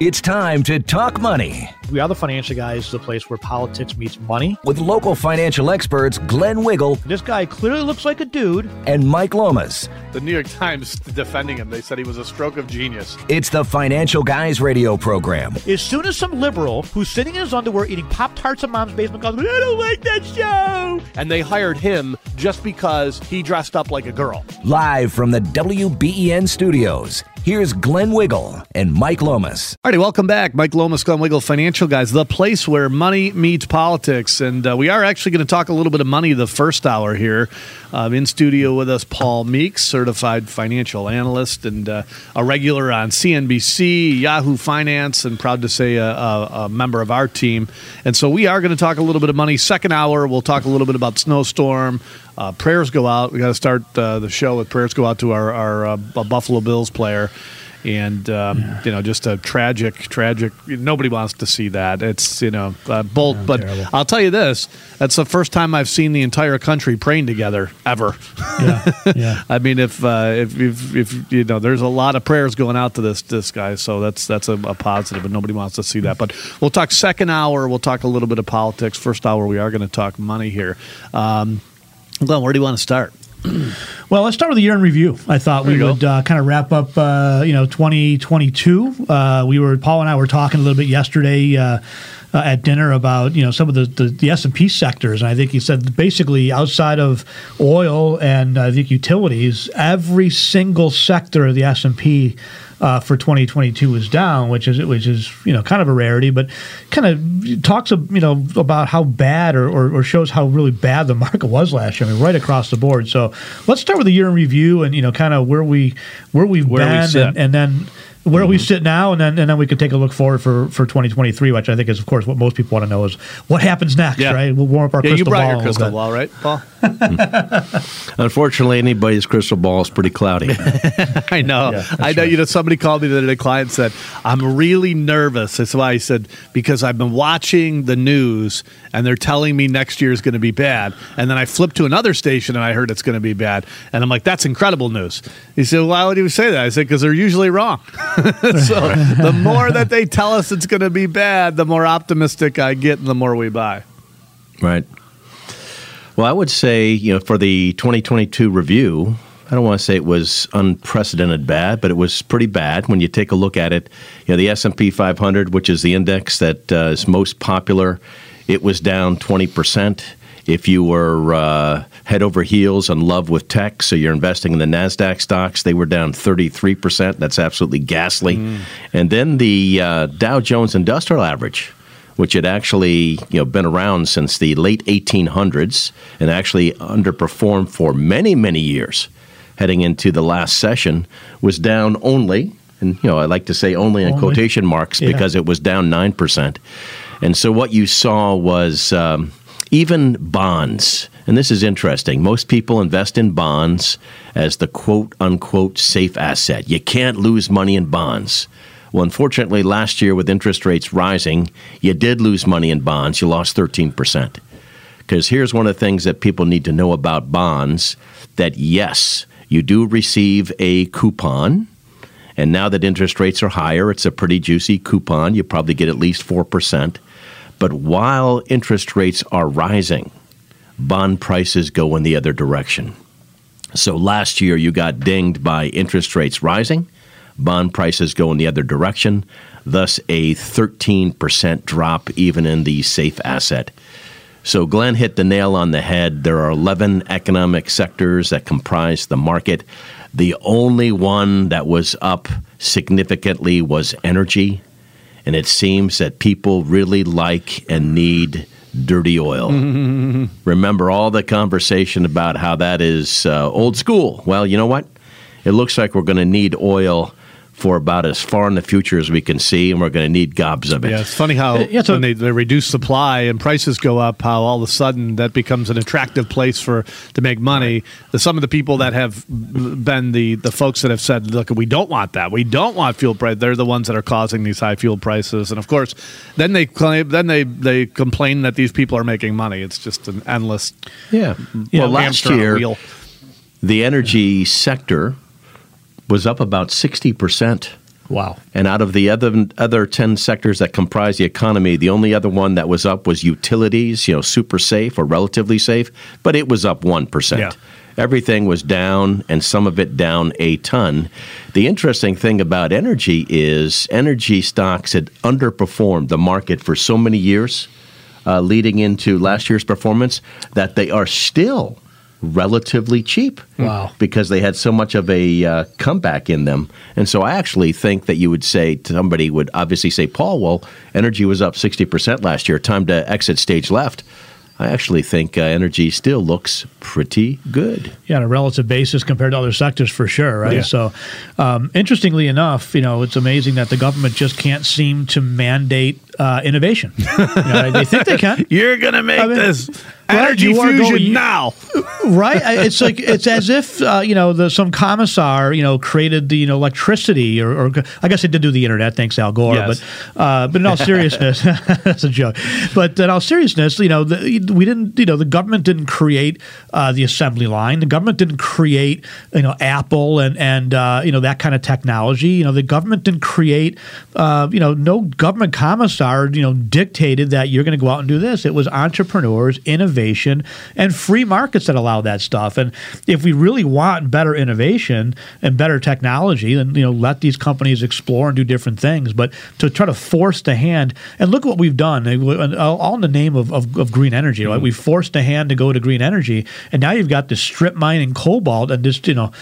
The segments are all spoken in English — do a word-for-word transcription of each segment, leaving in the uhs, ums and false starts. It's time to talk money. We are the Financial Guys, the place where politics meets money. With local financial experts, Glenn Wiggle. This guy clearly looks like a dude. And Mike Lomas. The New York Times defending him. They said he was a stroke of genius. It's the Financial Guys radio program. As soon as some liberal who's sitting in his underwear eating Pop-Tarts in mom's basement goes, I don't like that show. And they hired him just because he dressed up like a girl. Live from the W B E N studios, here's Glenn Wiggle and Mike Lomas. All right, welcome back. Mike Lomas, Glenn Wiggle, Financial Guys, the place where money meets politics. And uh, we are actually going to talk a little bit of money the first hour here. Um, in studio with us, Paul Meeks, certified financial analyst and uh, a regular on C N B C, Yahoo Finance, and proud to say a, a, a member of our team. And so we are going to talk a little bit of money. Second hour, we'll talk a little bit about snowstorm. Uh, prayers go out. We got to start uh, the show with prayers go out to our, our uh, Buffalo Bills player. And, um, yeah. you know, just a tragic, tragic, nobody wants to see that. It's, you know, uh, bolt. Oh, but terrible. I'll tell you this, that's the first time I've seen the entire country praying together ever. Yeah, yeah. I mean, if, uh, if, if, if, you know, there's a lot of prayers going out to this, this guy. So that's, that's a, a positive, and nobody wants to see that. But we'll talk second hour. We'll talk a little bit of politics. First hour, we are going to talk money here. Um, Glenn, where do you want to start? Well, let's start with the year in review. I thought there we would uh, kind of wrap up, uh, you know, twenty twenty-two. Uh, we were Paul and I were talking a little bit yesterday uh, uh, at dinner about you know some of the, the, the S and P sectors, and I think you said basically outside of oil and I think utilities, every single sector of the S and P Uh, for twenty twenty-two is down, which is which is you know kind of a rarity, but kind of talks you know about how bad or, or, or shows how really bad the market was last year. I mean, right across the board. So let's start with the year in review and you know kind of where we where we've where been we sit. And, and then where mm-hmm. we sit now, and then and then we can take a look forward for, for twenty twenty-three, which I think is of course what most people want to know is what happens next, yeah. right? We'll warm up our yeah, crystal ball. Yeah, you brought your crystal ball, right, Paul? Unfortunately, anybody's crystal ball is pretty cloudy. I know. Yeah, I know. Right. You know, somebody called me the other day. A client said, "I'm really nervous." That's why I said because I've been watching the news and they're telling me next year is going to be bad, and then I flipped to another station and I heard it's going to be bad, and I'm like, "That's incredible news." He said, "Why would you say that?" I said, "Because they're usually wrong." So the more that they tell us it's going to be bad, the more optimistic I get, and the more we buy. Right. Well, I would say, you know, for the twenty twenty-two review, I don't want to say it was unprecedented bad, but it was pretty bad when you take a look at it. You know, the S and P five hundred, which is the index that uh, is most popular, it was down twenty percent. If you were uh, head over heels in love with tech, so you're investing in the NASDAQ stocks, they were down thirty-three percent. That's absolutely ghastly. Mm. And then the uh, Dow Jones Industrial Average, which had actually you know been around since the late eighteen hundreds and actually underperformed for many, many years heading into the last session, was down only, and you know I like to say only in only. quotation marks, yeah. because it was down nine percent. And so what you saw was um, even bonds, and this is interesting, most people invest in bonds as the quote-unquote safe asset. You can't lose money in bonds. Well, unfortunately, last year with interest rates rising, you did lose money in bonds. You lost thirteen percent. Because here's one of the things that people need to know about bonds, that yes, you do receive a coupon. And now that interest rates are higher, it's a pretty juicy coupon. You probably get at least four percent. But while interest rates are rising, bond prices go in the other direction. So last year, you got dinged by interest rates rising. Bond prices go in the other direction, thus a thirteen percent drop even in the safe asset. So Glenn hit the nail on the head. There are eleven economic sectors that comprise the market. The only one that was up significantly was energy, and it seems that people really like and need dirty oil. Mm-hmm. Remember all the conversation about how that is uh, old school. Well, you know what? It looks like we're going to need oil for about as far in the future as we can see, and we're going to need gobs of it. Yeah, it's funny how uh, yeah, so, when they, they reduce supply and prices go up, how all of a sudden that becomes an attractive place for to make money. The, some of the people that have been the, the folks that have said, look, we don't want that. We don't want fuel price. They're the ones that are causing these high fuel prices. And, of course, then they claim, then they, they complain that these people are making money. It's just an endless yeah. you well, know, last year, wheel. The energy sector was up about sixty percent. Wow. And out of the other other ten sectors that comprise the economy, the only other one that was up was utilities, you know, super safe or relatively safe, but it was up one percent. Yeah. Everything was down, and some of it down a ton. The interesting thing about energy is energy stocks had underperformed the market for so many years, uh, leading into last year's performance, that they are still relatively cheap. Wow. Because they had so much of a uh, comeback in them. And so I actually think that you would say, somebody would obviously say, Paul, well, energy was up sixty percent last year, time to exit stage left. I actually think uh, energy still looks pretty good. Yeah, on a relative basis compared to other sectors for sure, right? Yeah. So um, interestingly enough, you know, it's amazing that the government just can't seem to mandate uh, innovation. You know, they think they can. You're going to make I mean, this energy right, fusion going, now. Right? It's like it's as if, uh, you know, the, some commissar, you know, created the you know, electricity or, or I guess they did do the internet, thanks Al Gore, yes. but uh, but in all seriousness, that's a joke. But in all seriousness, you know, the We didn't, you know, the government didn't create uh, the assembly line. The government didn't create, you know, Apple and and uh, you know that kind of technology. You know, the government didn't create, uh, you know, no government commissar, you know, dictated that you're going to go out and do this. It was entrepreneurs, innovation, and free markets that allowed that stuff. And if we really want better innovation and better technology, then you know, let these companies explore and do different things. But to try to force the hand, and look what we've done, all in the name of of, of green energy. You know, we forced a hand to go to green energy, and now you've got this strip mine in cobalt, and just you know,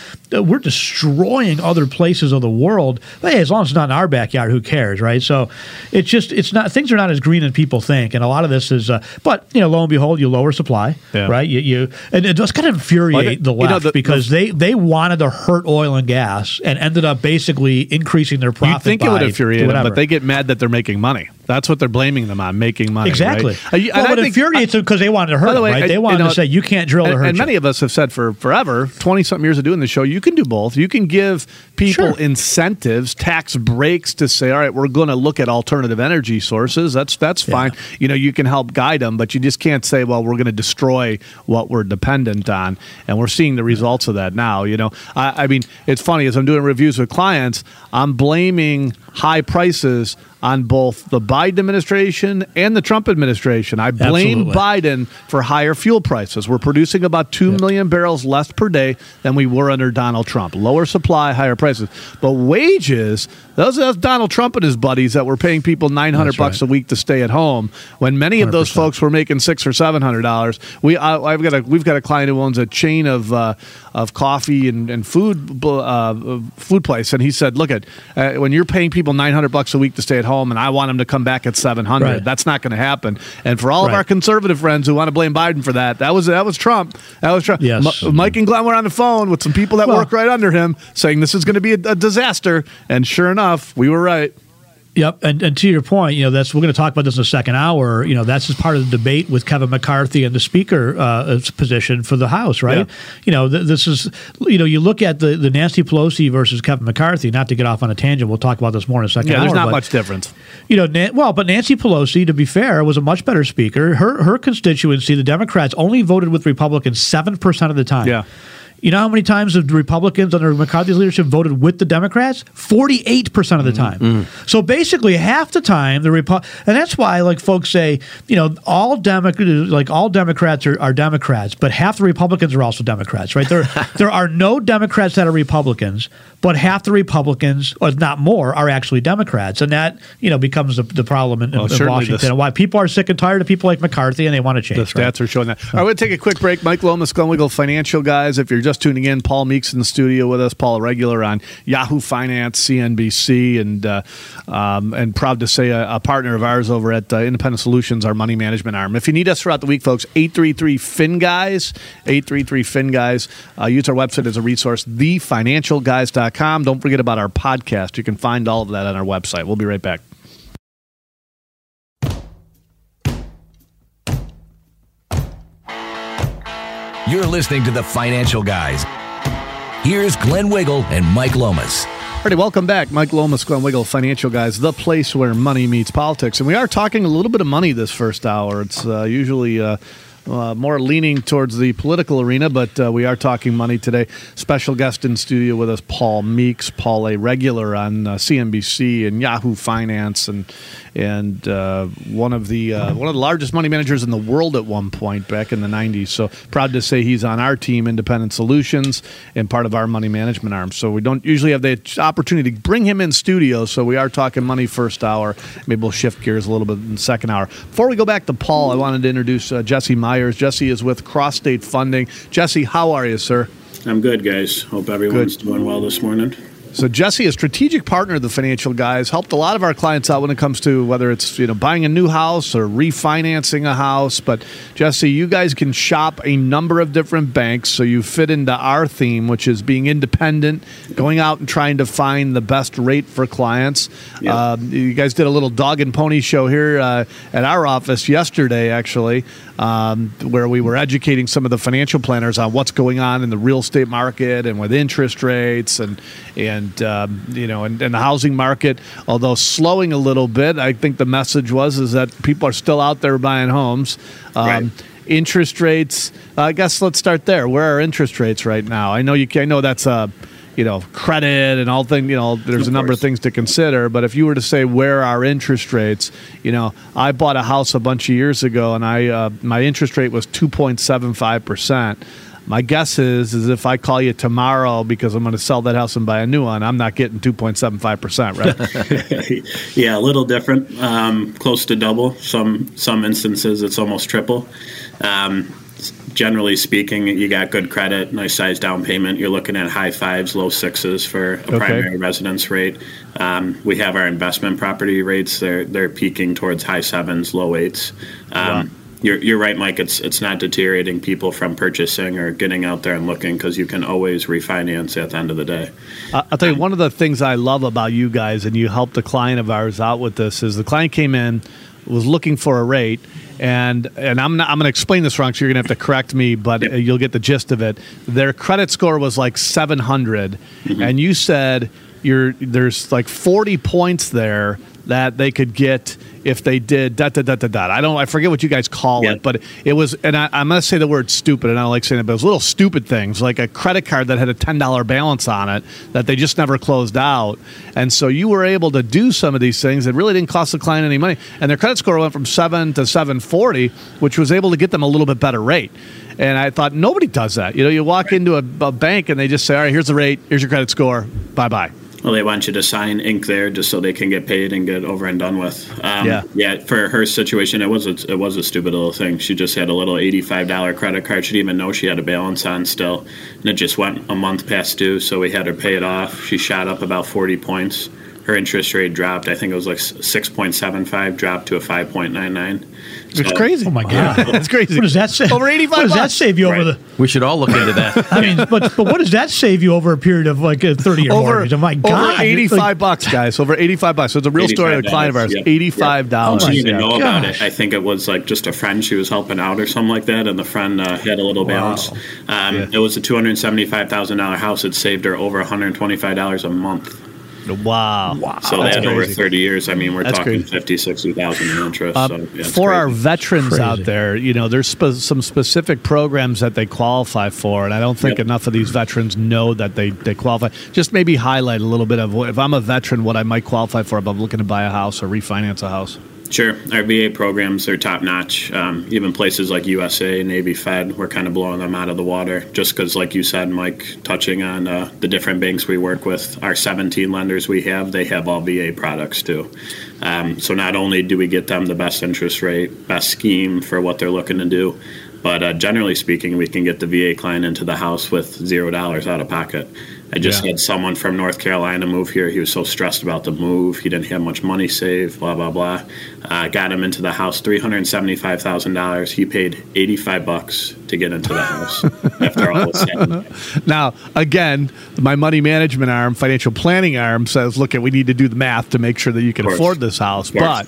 we're destroying other places of the world. But hey, as long as it's not in our backyard, who cares, right? So it's just it's not things are not as green as people think, and a lot of this is. Uh, but you know, lo and behold, you lower supply, yeah. right? You, you and it does kind of infuriate well, the left you know, the, because the, they they wanted to hurt oil and gas and ended up basically increasing their profit. You think by it would infuriate them, but they get mad that they're making money. That's what they're blaming them on, making money. Exactly. Right? Well, I, it infuriates them because they wanted to hurt them, way, right? They I, wanted you know, to say, you can't drill and, to hurt And you. Many of us have said for forever, twenty-something years of doing this show, you can do both. You can give people sure. incentives, tax breaks to say, all right, we're going to look at alternative energy sources. That's that's yeah. fine. You know, you can help guide them, but you just can't say, well, we're going to destroy what we're dependent on. And we're seeing the results of that now. You know, I, I mean, it's funny. As I'm doing reviews with clients, I'm blaming high prices on both the Biden administration and the Trump administration. I blame Absolutely. Biden for higher fuel prices. We're producing about two yep. million barrels less per day than we were under Donald Trump. Lower supply, higher prices. But wages, those, those Donald Trump and his buddies that were paying people nine hundred dollars bucks right. a week to stay at home, when many of those one hundred percent folks were making six hundred dollars or seven hundred dollars. We, I, I've got a, we've got a client who owns a chain of uh, of coffee and, and food uh, food place, and he said, look, at uh, when you're paying people nine hundred dollars bucks a week to stay at home, and I want them to come back at seven hundred. Right. That's not going to happen. And for all right. of our conservative friends who want to blame Biden for that, that was that was Trump. That was Trump. Yes. M- Mike and Glenn were on the phone with some people that well, work right under him, saying this is going to be a, a disaster. And sure enough, we were right. Yep, and, and to your point, you know, that's we're going to talk about this in the second hour. You know, that's just part of the debate with Kevin McCarthy and the Speaker uh, position for the House, right? Yeah. You know, th- this is, you know, you look at the, the Nancy Pelosi versus Kevin McCarthy. Not to get off on a tangent, we'll talk about this more in a second. Yeah, hour, there's not but, much difference. You know, Na- well, but Nancy Pelosi, to be fair, was a much better Speaker. Her her constituency, the Democrats, only voted with Republicans seven percent of the time. Yeah. You know how many times the Republicans under McCarthy's leadership voted with the Democrats? forty-eight percent of the time. Mm-hmm. So basically half the time the Repo- and that's why like folks say, you know, all Demo- like all Democrats are, are Democrats, but half the Republicans are also Democrats, right? There there are no Democrats that are Republicans, but half the Republicans, or not more, are actually Democrats. And that, you know, becomes the, the problem in, well, in Washington, the, and why people are sick and tired of people like McCarthy and they want to change. The stats right? are showing that. All right, we're going to take a quick break. Mike Lomas, Glenn Wiggle, Financial Guys. If you're just tuning in, Paul Meeks in the studio with us. Paul, a regular on Yahoo Finance, C N B C, and uh, um, and proud to say a, a partner of ours over at uh, Independent Solutions, our money management arm. If you need us throughout the week, folks, eight three three, F I N, guys, eight three three, F I N, guys. Uh, use our website as a resource, the financial guys dot com. Don't forget about our podcast. You can find all of that on our website. We'll be right back. You're listening to The Financial Guys. Here's Glenn Wiggle and Mike Lomas. All righty, welcome back. Mike Lomas, Glenn Wiggle, Financial Guys, the place where money meets politics. And we are talking a little bit of money this first hour. It's uh, usually uh, uh, more leaning towards the political arena, but uh, we are talking money today. Special guest in studio with us, Paul Meeks. Paul, a regular on uh, C N B C and Yahoo Finance, and and uh, one of the uh, one of the largest money managers in the world at one point back in the nineties. So proud to say he's on our team, Independent Solutions, and part of our money management arm. So we don't usually have the opportunity to bring him in studio, so we are talking money first hour. Maybe we'll shift gears a little bit in the second hour. Before we go back to Paul, I wanted to introduce uh, Jesse Meyer. Jesse is with Cross State Funding. Jesse, how are you, sir? I'm good, guys. Hope everyone's good. Doing well this morning. So Jesse, a strategic partner of the Financial Guys, helped a lot of our clients out when it comes to whether it's, you know, buying a new house or refinancing a house. But Jesse, you guys can shop a number of different banks, so you fit into our theme, which is being independent, going out and trying to find the best rate for clients. Yep. Uh, you guys did a little dog and pony show here uh, at our office yesterday, actually, um, where we were educating some of the financial planners on what's going on in the real estate market and with interest rates and and And, um, you know, and, and the housing market, although slowing a little bit, I think the message was is that people are still out there buying homes. Um, right. Interest rates, uh, I guess let's start there. Where are interest rates right now? I know you can, I know that's a, you know, credit and all things, you know, there's a number of things to consider. But if you were to say, where are interest rates? You know, I bought a house a bunch of years ago and I uh, my interest rate was two point seven five percent. My guess is, is if I call you tomorrow because I'm going to sell that house and buy a new one, I'm not getting two point seven five percent, right? Yeah, a little different, um, close to double. Some some instances, it's almost triple. Um, generally speaking, you got good credit, nice size down payment. You're looking at high fives, low sixes for a okay. primary residence rate. Um, we have our investment property rates. They're they're peaking towards high sevens, low eights. Um, wow. You're you're right, Mike. It's it's not deteriorating people from purchasing or getting out there and looking because you can always refinance at the end of the day. Uh, I'll tell you, one of the things I love about you guys, and you helped a client of ours out with this, is the client came in, was looking for a rate, and and I'm not, I'm going to explain this wrong, so you're going to have to correct me, but yep. you'll get the gist of it. Their credit score was like seven hundred, mm-hmm. and you said you're there's like forty points there that they could get if they did dot, dot, dot, dot, dot. I don't, I forget what you guys call yeah. it, but it was, and I, I'm going to say the word stupid, and I don't like saying it, but it was little stupid things, like a credit card that had a ten dollars balance on it that they just never closed out. And so you were able to do some of these things that really didn't cost the client any money. And their credit score went from seven to seven forty, which was able to get them a little bit better rate. And I thought, nobody does that. You know, you walk right. into a, a bank and they just say, all right, here's the rate, here's your credit score, bye-bye. Well, they want you to sign ink there just so they can get paid and get over and done with. Um, yeah. Yeah. For her situation, it was a, it was a stupid little thing. She just had a little eighty-five dollars credit card. She didn't even know she had a balance on still, and it just went a month past due. So we had her pay it off. She shot up about forty points. Her interest rate dropped. I think it was like six point seven five, dropped to a five point nine nine. So, it's crazy. Oh, my God. Wow. That's crazy. What does that save? Over eighty-five What does bucks? That save you right. over the... We should all look into that. I mean, but, but what does that save you over a period of like a thirty-year mortgage? Oh, my God. Over eighty-five like, bucks, guys. Over eighty-five bucks. So it's a real story of a client of ours. Yep. eighty-five dollars. Yep. She didn't even know about Gosh. it. I think it was like just a friend she was helping out or something like that, and the friend uh, had a little balance. Wow. Um, yeah. It was a two hundred seventy-five thousand dollars house. It saved her over one hundred twenty-five dollars a month. Wow. Wow. So that's that crazy. Over thirty years, I mean, we're that's talking fifty, sixty thousand in interest. Uh, so, yeah, for crazy. Our veterans crazy. Out there, you know, there's sp- some specific programs that they qualify for, and I don't think yep. enough of these veterans know that they, they qualify. Just maybe highlight a little bit of, if I'm a veteran, what I might qualify for if I'm looking to buy a house or refinance a house. Sure. Our V A programs are top-notch. Um, even places like U S A, Navy, Fed, we're kind of blowing them out of the water just because, like you said, Mike, touching on uh, the different banks we work with, our seventeen lenders we have, they have all V A products too. Um, so not only do we get them the best interest rate, best scheme for what they're looking to do, But uh, generally speaking, we can get the V A client into the house with zero dollars out of pocket. I just yeah. had someone from North Carolina move here. He was so stressed about the move. He didn't have much money saved, blah, blah, blah. Uh, got him into the house, three hundred seventy-five thousand dollars. He paid eighty-five bucks to get into the house after all was said. Now, again, my money management arm, financial planning arm says, look, we need to do the math to make sure that you can afford this house. But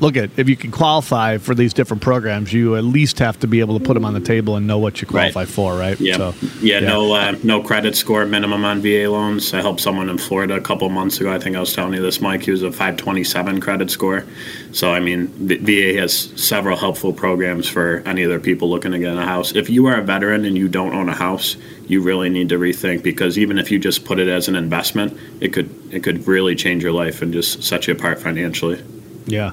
look, at if you can qualify for these different programs, you at least have to be able to put them on the table and know what you qualify right. for, right? Yeah, so, yeah, yeah. No, uh, no credit score minimum on V A loans. I helped someone in Florida a couple months ago. I think I was telling you this, Mike. He was a five twenty-seven credit score. So, I mean, the V A has several helpful programs for any other people looking to get in a house. If you are a veteran and you don't own a house, you really need to rethink, because even if you just put it as an investment, it could it could really change your life and just set you apart financially. Yeah.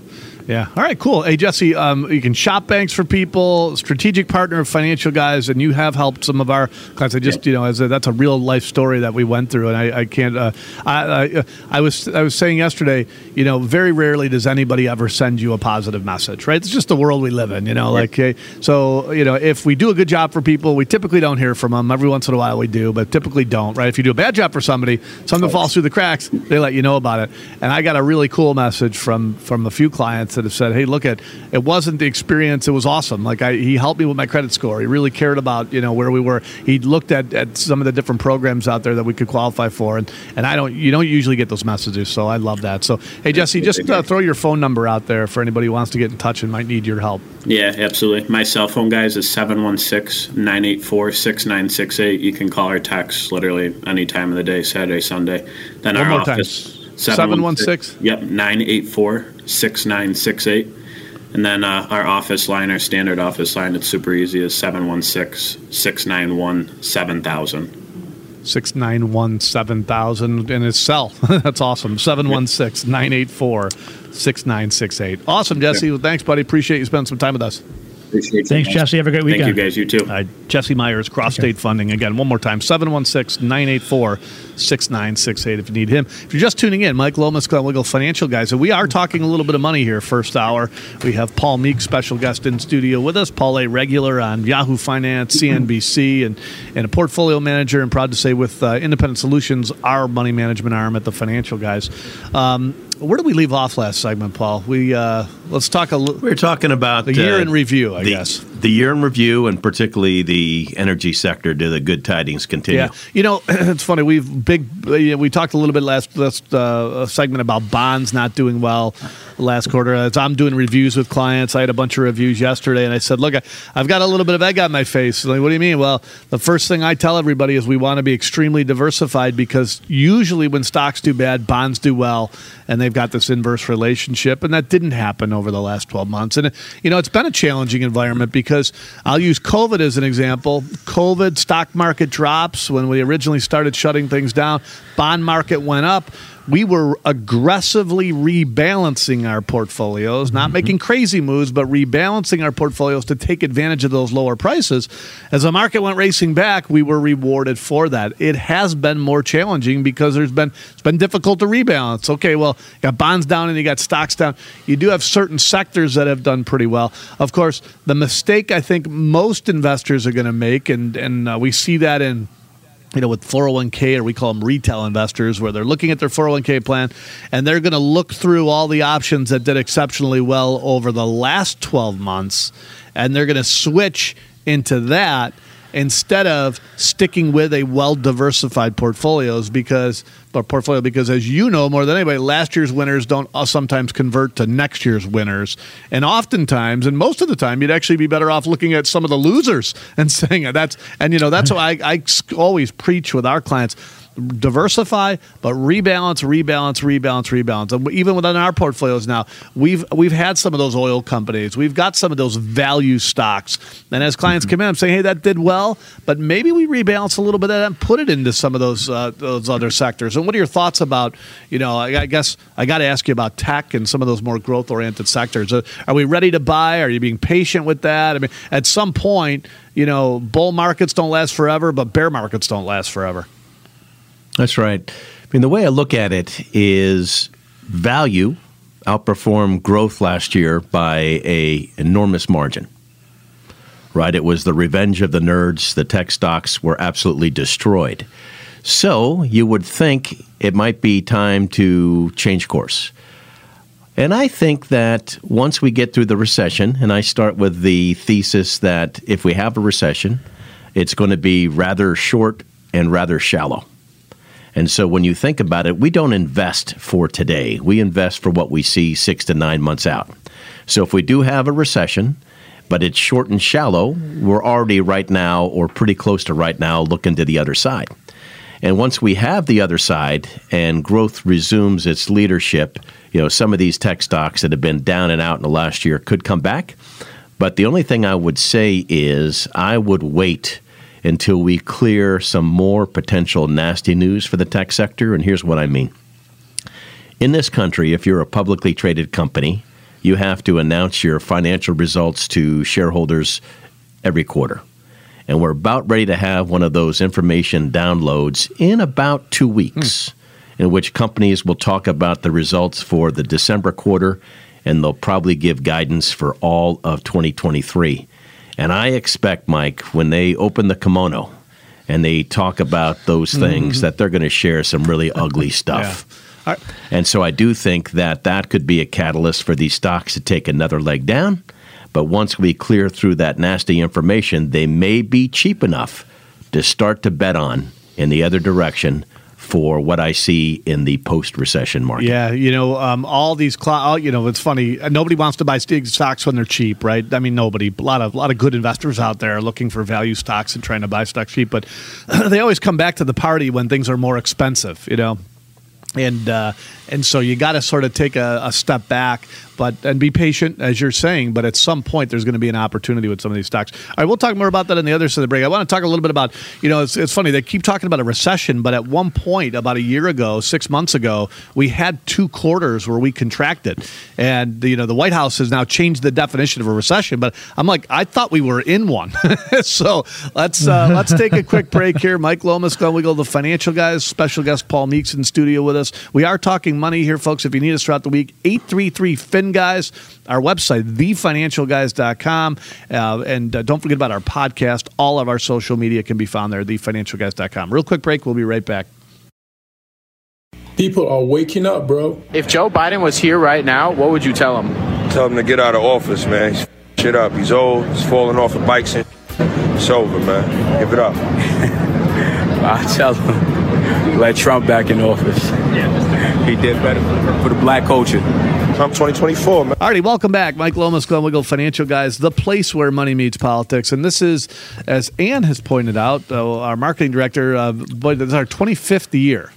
Yeah. All right, cool. Hey, Jesse, um, you can shop banks for people, strategic partner of financial guys, and you have helped some of our clients. I just, you know, as a, that's a real life story that we went through, and I, I can't, uh, I, I I was I was saying yesterday, you know, very rarely does anybody ever send you a positive message, right? It's just the world we live in, you know, like, hey, so, you know, if we do a good job for people, we typically don't hear from them. Every once in a while we do, but typically don't, right? If you do a bad job for somebody, something falls through the cracks, they let you know about it. And I got a really cool message from, from a few clients that have said, hey, look, at it wasn't the experience, it was awesome. Like, I, he helped me with my credit score. He really cared about, you know, where we were. He looked at, at some of the different programs out there that we could qualify for, and, and I don't, you don't usually get those messages, so I love that. So, hey, Jesse, just uh, throw your phone number out there for anybody who wants to get in touch and might need your help. Yeah, absolutely. My cell phone, guys, is seven one six, nine eight four, six nine six eight. You can call or text literally any time of the day, Saturday, Sunday. Then One our more office. Time. seven one six Yep, nine eight four, six nine six eight. And then uh, our office line, our standard office line, it's super easy, is seven one six, six nine one, seven thousand. six nine one, seven thousand in his cell. That's awesome. seven one six, nine eight four, six nine six eight. Awesome, Jesse. Well, thanks, buddy. Appreciate you spending some time with us. Appreciate Thanks, you Jesse. Have a great weekend. Thank you, guys. You too. Uh, Jesse Myers, Cross-State okay. Funding. Again, one more time, seven one six, nine eight four, six nine six eight if you need him. If you're just tuning in, Mike Lomas, Glenn Wiggle, Financial Guys. And we are talking a little bit of money here, first hour. We have Paul Meeks, special guest in studio with us. Paul, a regular on Yahoo Finance, C N B C, and, and a portfolio manager, and proud to say with uh, Independent Solutions, our money management arm at the Financial Guys. Um, Where did we leave off last segment, Paul? We uh, let's talk a little. We were talking about the year uh, in review, I the, guess. The year in review, and particularly the energy sector. Do the good tidings continue? Yeah, you know, it's funny. We've big. We talked a little bit last last uh, segment about bonds not doing well last quarter. As I'm doing reviews with clients, I had a bunch of reviews yesterday, and I said, "Look, I, I've got a little bit of egg on my face." Like, what do you mean? Well, the first thing I tell everybody is we want to be extremely diversified, because usually when stocks do bad, bonds do well, and they. They've got this inverse relationship, and that didn't happen over the last twelve months. And, you know, it's been a challenging environment, because I'll use COVID as an example. COVID, stock market drops when we originally started shutting things down. Bond market went up. We were aggressively rebalancing our portfolios, not mm-hmm. making crazy moves, but rebalancing our portfolios to take advantage of those lower prices. As the market went racing back, we were rewarded for that. It has been more challenging, because there's been it's been difficult to rebalance. Okay, well, you got bonds down and you got stocks down. You do have certain sectors that have done pretty well. Of course, the mistake I think most investors are going to make, and, and uh, we see that in you know, with four oh one k, or we call them retail investors, where they're looking at their four oh one k plan, and they're going to look through all the options that did exceptionally well over the last twelve months, and they're going to switch into that instead of sticking with a well-diversified portfolios because, or portfolio because, as you know more than anybody, last year's winners don't sometimes convert to next year's winners. And oftentimes, and most of the time, you'd actually be better off looking at some of the losers and saying that's, and you know, that's why I, I always preach with our clients. Diversify, but rebalance, rebalance, rebalance, rebalance. And even within our portfolios now, we've we've had some of those oil companies. We've got some of those value stocks. And as clients mm-hmm. come in, I'm saying, hey, that did well, but maybe we rebalance a little bit of that and put it into some of those uh, those other sectors. And what are your thoughts about, you know, I, I guess I got to ask you about tech and some of those more growth-oriented sectors. Are, are we ready to buy? Are you being patient with that? I mean, at some point, you know, bull markets don't last forever, but bear markets don't last forever. That's right. I mean, the way I look at it is value outperformed growth last year by an enormous margin. right? It was the revenge of the nerds. The tech stocks were absolutely destroyed. So you would think it might be time to change course. And I think that once we get through the recession, and I start with the thesis that if we have a recession, it's going to be rather short and rather shallow. And so when you think about it, we don't invest for today. We invest for what we see six to nine months out. So if we do have a recession, but it's short and shallow, we're already right now or pretty close to right now looking to the other side. And once we have the other side and growth resumes its leadership, you know, some of these tech stocks that have been down and out in the last year could come back. But the only thing I would say is I would wait until we clear some more potential nasty news for the tech sector. And here's what I mean. In this country, if you're a publicly traded company, you have to announce your financial results to shareholders every quarter. And we're about ready to have one of those information downloads in about two weeks, mm. in which companies will talk about the results for the December quarter, and they'll probably give guidance for all of twenty twenty-three. And I expect, Mike, when they open the kimono and they talk about those things, mm-hmm. that they're going to share some really ugly stuff. Yeah. Right. And so I do think that that could be a catalyst for these stocks to take another leg down. But once we clear through that nasty information, they may be cheap enough to start to bet on in the other direction for what I see in the post-recession market. Yeah, you know, um, all these, cl- all, you know, it's funny. Nobody wants to buy stocks when they're cheap, right? I mean, nobody. A lot of a lot of good investors out there are looking for value stocks and trying to buy stocks cheap, but they always come back to the party when things are more expensive, you know. And uh, and so you got to sort of take a, a step back, but and be patient, as you're saying. But at some point, there's going to be an opportunity with some of these stocks. All right, we'll talk more about that on the other side of the break. I want to talk a little bit about, you know, it's, it's funny. They keep talking about a recession, but at one point, about a year ago, six months ago, we had two quarters where we contracted. And, you know, the White House has now changed the definition of a recession. But I'm like, I thought we were in one. So let's uh, let's take a quick break here. Mike Lomas, Glenn Wiggle, the financial guys, special guest Paul Meeks in studio with us. We are talking money here, folks. If you need us throughout the week, eight three three, F I N, guys, our website, the financial guys dot com. Uh, and uh, don't forget about our podcast. All of our social media can be found there, the financial guys dot com. Real quick break. We'll be right back. People are waking up, bro. If Joe Biden was here right now, what would you tell him? Tell him to get out of office, man. He's shit up. He's old. He's falling off of bikes and it's over, man. Give it up. I tell him. Let Trump back in office. Yeah, he did better for the black culture. Trump twenty twenty-four, man. All righty, welcome back. Mike Lomas, Glenn Wiggle, Financial Guys, the place where money meets politics. And this is, as Ann has pointed out, uh, our marketing director, uh, boy, this is our twenty-fifth year.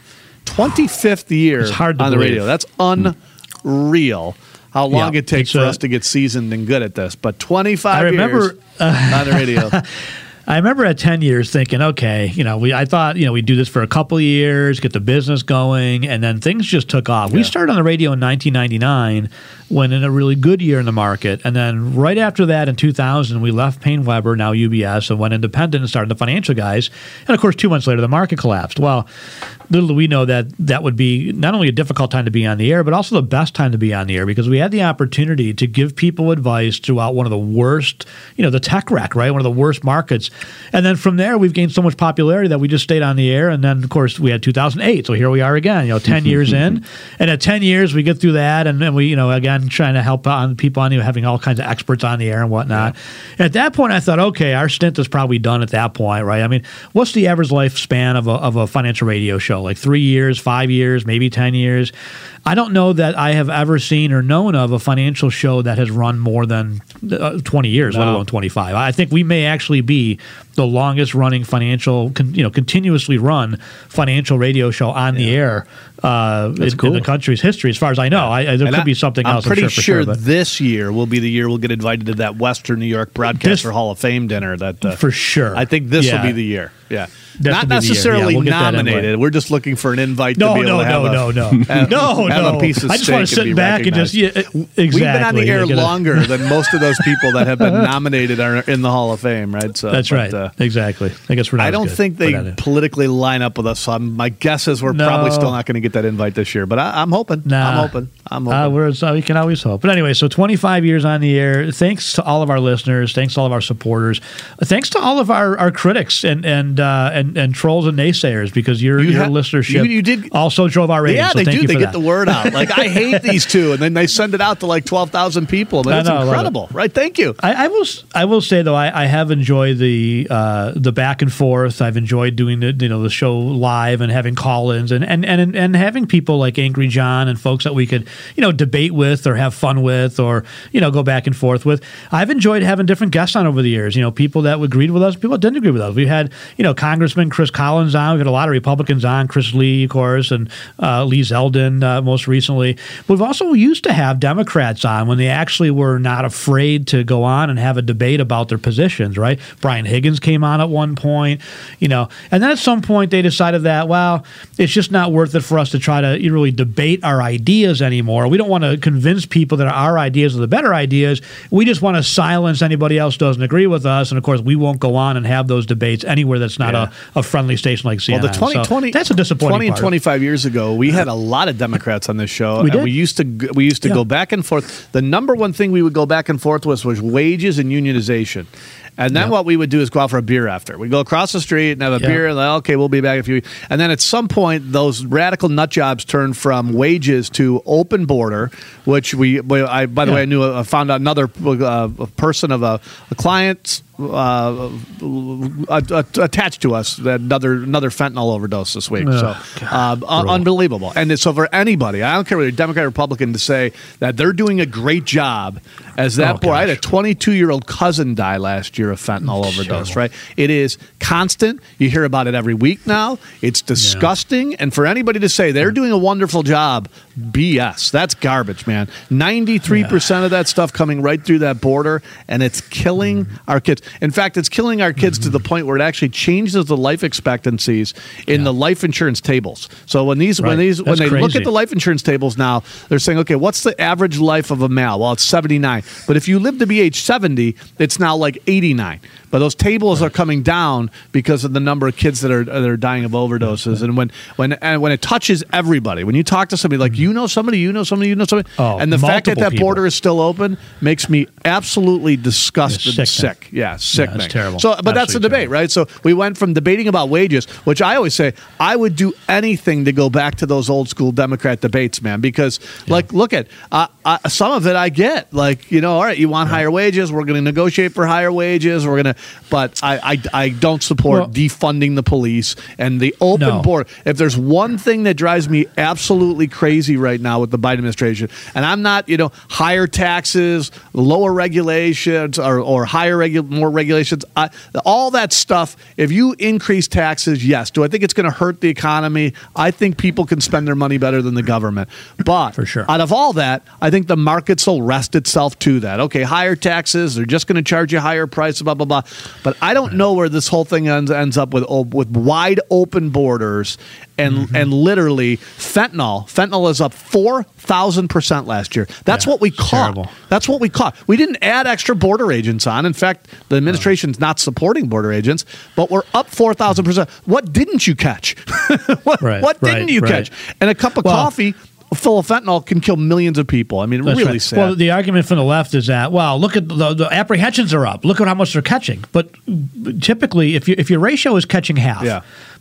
twenty-fifth year it's hard to on believe. The radio. That's unreal. How long yeah, it takes for a, us to get seasoned and good at this. But twenty-five I remember, years uh, on the radio. I remember at ten years thinking, okay, you know, we I thought, you know, we'd do this for a couple of years, get the business going, and then things just took off. Yeah. We started on the radio in nineteen ninety-nine, when in a really good year in the market, and then right after that in two thousand, we left Paine-Webber, now U B S, and went independent and started the Financial Guys. And of course, two months later, the market collapsed. Well, little did we know that that would be not only a difficult time to be on the air, but also the best time to be on the air, because we had the opportunity to give people advice throughout one of the worst, you know, the tech wreck, right? One of the worst markets. And then from there, we've gained so much popularity that we just stayed on the air. And then, of course, we had two thousand eight. So here we are again, you know, ten years in. And at ten years, we get through that. And then we, you know, again, trying to help on people on, you know, having all kinds of experts on the air and whatnot. Yeah. At that point, I thought, okay, our stint is probably done at that point, right? I mean, what's the average lifespan of a, of a financial radio show? Like three years, five years, maybe ten years. I don't know that I have ever seen or known of a financial show that has run more than uh, twenty years, no. let alone twenty-five. I think we may actually be the longest-running financial, con- you know, continuously run financial radio show on yeah. the air uh, in, cool. in the country's history, as far as I know. Yeah. I, I, there and could I, be something I'm else. I'm pretty sure, sure, sure this year will be the year we'll get invited to that Western New York Broadcaster this, Hall of Fame dinner. That uh, for sure. I think this yeah. will be the year. Yeah. Not necessarily yeah, we'll nominated. We're just looking for an invite no, to be able no, to have no, a, no, no, no. No, have no. a piece of steak. I just want to sit and back recognized. and just yeah, exactly. We've been on the air longer than most of those people that have been nominated are in the Hall of Fame, right? So that's but, right. Uh, exactly. I guess we're not. I don't good, think they politically line up with us. So I'm, my guess is we're no. probably still not going to get that invite this year. But I, I'm hoping. Nah. I'm hoping. I'm hoping. Uh, we're, so we can always hope. But anyway, so twenty-five years on the air. Thanks to all of our listeners. Thanks to all of our supporters. Thanks to all of our, our critics and and uh, and and trolls and naysayers, because your you your have, listenership you, you did, also drove our ratings. Yeah, so they thank do. You for they that. Get the word out. Like, I hate these two, and then they send it out to like twelve thousand people. That's incredible, it. Right? Thank you. I, I will. I will say though, I, I have enjoyed the uh, the back and forth. I've enjoyed doing the you know the show live and having call-ins and and and and having people like Angry John and folks that we could you know debate with or have fun with or you know go back and forth with. I've enjoyed having different guests on over the years. You know, people that agreed with us, people that didn't agree with us. We had you know Congressman Chris Collins on. We had a lot of Republicans on, Chris Lee, of course, and uh, Lee Zeldin uh, most recently. But we've also used to have Democrats on when they actually were not afraid to go on and have a debate about their positions, right? Brian Higgins came on at one point, you know. And then at some point they decided that, well, it's just not worth it for us to try to really debate our ideas anymore. We don't want to convince people that our ideas are the better ideas. We just want to silence anybody else who doesn't agree with us. And, of course, we won't go on and have those debates anywhere that's not yeah. a, a friendly station like C N N. Well, the twenty, so twenty, that's a disappointing twenty and part. twenty-five years ago, we had a lot of Democrats on this show. We did. And we used to, we used to yeah. go back and forth. The number one thing we would go back and forth with was wages and unionization. And then yep. what we would do is go out for a beer after. We'd go across the street and have a yep. beer, and like, okay, we'll be back in a few weeks. And then at some point, those radical nut jobs turned from wages to open border, which we, I, by the yeah. way, I knew, I found out another uh, person of a, a client uh, attached to us, another another fentanyl overdose this week. Ugh, so God, uh, unbelievable. And it's over anybody. I don't care whether you're Democrat or Republican to say that they're doing a great job as that oh, boy. Gosh. I had a twenty-two-year-old cousin die last year. Year of fentanyl overdose, sure. right? It is constant. You hear about it every week now. It's disgusting. Yeah. And for anybody to say they're doing a wonderful job, B S. That's garbage, man. ninety-three percent yeah. of that stuff coming right through that border, and it's killing mm. our kids. In fact, it's killing our kids mm-hmm. to the point where it actually changes the life expectancies in yeah. the life insurance tables. So when these, right. when these, That's when they crazy. Look at the life insurance tables now, they're saying, okay, what's the average life of a male? Well, it's seventy-nine. But if you live to be age seventy, it's now like eighty-nine. But those tables are coming down because of the number of kids that are that are dying of overdoses. And when when and when it touches everybody, when you talk to somebody like you know somebody, you know somebody, you know somebody, oh, and the fact that that people. border is still open makes me absolutely disgusted and sick. Yeah, sick. Yeah, that's terrible. So, but absolutely that's the debate, terrible. Right? So we went from debating about wages, which I always say I would do anything to go back to those old school Democrat debates, man. Because yeah. like, look at uh, uh, some of it I get. Like, you know, all right, you want yeah. higher wages? We're going to negotiate for higher wages. We're going to. But I, I, I don't support well, defunding the police and the open no. border. If there's one thing that drives me absolutely crazy right now with the Biden administration, and I'm not, you know, higher taxes, lower regulations, or, or higher regu- more regulations, I, all that stuff, if you increase taxes, yes. Do I think it's going to hurt the economy? I think people can spend their money better than the government. But for sure. out of all that, I think the markets will rest itself to that. Okay, higher taxes, they're just going to charge you a higher price, blah, blah, blah. But I don't know where this whole thing ends, ends up with with wide open borders and mm-hmm. and literally fentanyl. Fentanyl is up four thousand percent last year. That's yeah, what we caught. Terrible. That's what we caught. We didn't add extra border agents on. In fact, the administration's oh. not supporting border agents, but we're up four thousand percent. What didn't you catch? what right, what didn't right, you right. catch? And a cup of well, coffee full of fentanyl can kill millions of people. I mean, really right. sad. Well, the argument from the left is that, well, look at the, the apprehensions are up. Look at how much they're catching. But typically, if you, if your ratio is catching half, yeah.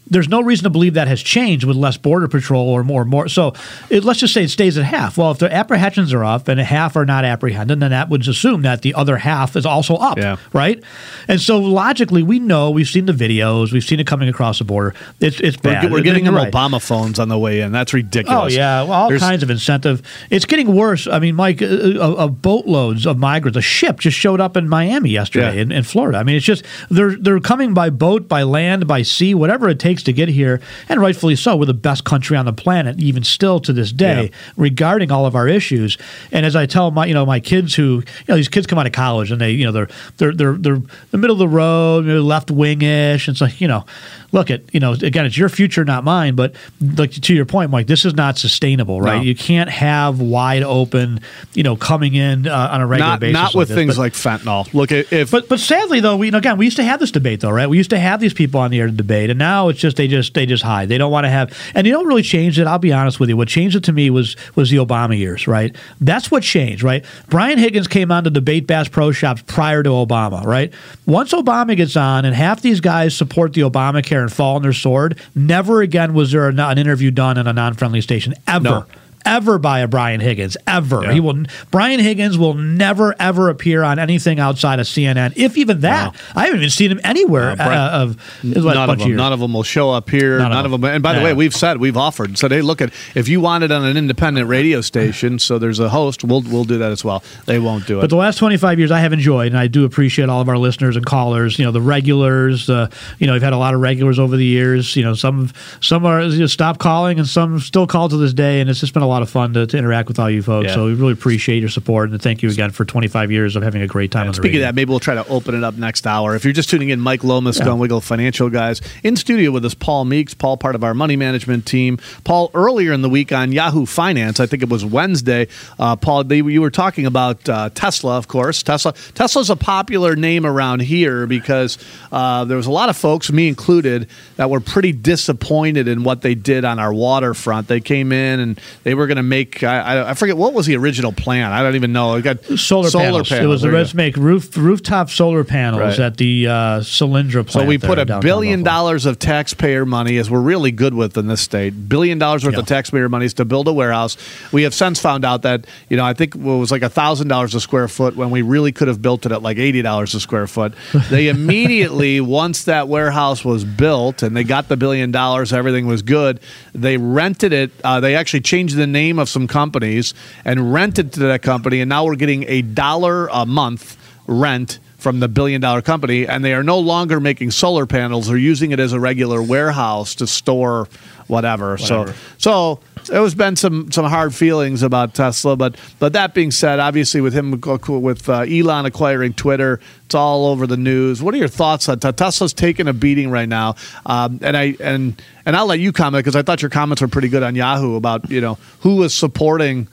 there's no reason to believe that has changed with less border patrol or more. more. So it, let's just say it stays at half. Well, if the apprehensions are up and half are not apprehended, then that would assume that the other half is also up, yeah. right? And so logically, we know, we've seen the videos, we've seen it coming across the border. It's it's bad. We're, we're getting them right. Obama phones on the way in. That's ridiculous. Oh, yeah. Well, all There's, kinds of incentive. It's getting worse. I mean, Mike, a, a boatloads of migrants, a ship just showed up in Miami yesterday yeah. in, in Florida. I mean, it's just they're they're coming by boat, by land, by sea, whatever it takes to get here, and rightfully so. We're the best country on the planet, even still to this day, yeah. regarding all of our issues. And as I tell my, you know, my kids who, you know, these kids come out of college and they, you know, they're they're they're they're the middle of the road, you know, left wingish, and so you know, look at, you know, again, it's your future, not mine. But like to your point, Mike, this is not sustainable, right? No. You can't have wide open, you know, coming in uh, on a regular not, basis. Not like with this, things but, like fentanyl. Look at if, but but sadly though, we you know, again, we used to have this debate though, right? We used to have these people on the air to debate, and now it's just they just they just hide. They don't want to have, and they don't really change it. I'll be honest with you. What changed it to me was was the Obama years, right? That's what changed, right? Brian Higgins came on to debate Bass Pro Shops prior to Obama, right? Once Obama gets on, and half these guys support the Obamacare and fall on their sword, never again was there an interview done on a non-friendly station ever. No. Ever by a Brian Higgins, ever. Yeah. He will. Brian Higgins will never, ever appear on anything outside of C N N, if even that. Wow. I haven't even seen him anywhere. No, uh, of, like none, of them, none of them will show up here. None, none of, them. of them. And by yeah. the way, we've said, we've offered, said, hey, look, at if you want it on an independent radio station, so there's a host, we'll we'll do that as well. They won't do it. But the last twenty-five years I have enjoyed, and I do appreciate all of our listeners and callers, you know, the regulars. Uh, you know, we've had a lot of regulars over the years. You know, some some are you know, stopped calling, and some still call to this day, and it's just been a lot of fun to, to interact with all you folks. Yeah. So we really appreciate your support, and thank you again for twenty-five years of having a great time. Yeah, on the speaking radio. Of that, maybe we'll try to open it up next hour. If you're just tuning in, Mike Lomas, yeah. Glenn Wiggle, Financial Guys. In studio with us, Paul Meeks. Paul, part of our money management team. Paul, earlier in the week on Yahoo Finance, I think it was Wednesday, uh, Paul, they, you were talking about uh, Tesla, of course. Tesla. Tesla's a popular name around here because uh, there was a lot of folks, me included, that were pretty disappointed in what they did on our waterfront. They came in and they were going to make, I, I forget, what was the original plan? I don't even know. It got solar, solar panels. panels. It was the rest make roof, rooftop solar panels right. at the uh, Solyndra plant. So we put a billion dollars of taxpayer money, as we're really good with in this state, billion dollars worth yeah. of taxpayer monies to build a warehouse. We have since found out that, you know, I think it was like one thousand dollars a square foot when we really could have built it at like eighty dollars a square foot. They immediately, once that warehouse was built and they got the billion dollars, everything was good, they rented it. Uh, they actually changed the name of some companies and rented to that company, and now we're getting a dollar a month rent from the billion-dollar company, and they are no longer making solar panels. They're using it as a regular warehouse to store whatever. whatever. So, so there's been some some hard feelings about Tesla, but but that being said, obviously with him with uh, Elon acquiring Twitter, it's all over the news. What are your thoughts on t- Tesla's taking a beating right now? Um, and I and and I'll let you comment because I thought your comments were pretty good on Yahoo about you know who was supporting.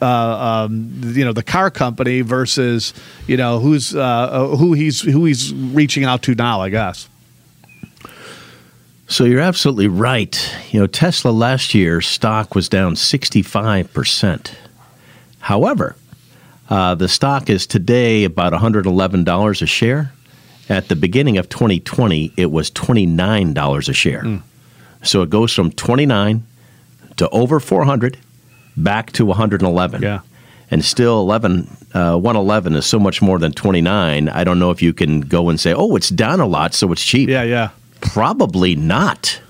Uh, um, you know the car company versus you know who's uh, who he's who he's reaching out to now, I guess. So you're absolutely right. You know, Tesla last year stock was down sixty-five percent. However, uh, the stock is today about one hundred eleven dollars a share. At the beginning of twenty twenty, it was twenty-nine dollars a share. Mm. So it goes from twenty-nine to over four hundred. Back to one hundred eleven. Yeah. And still eleven, uh, one eleven is so much more than twenty-nine. I don't know if you can go and say, oh, it's down a lot, so it's cheap. Yeah, yeah. Probably not.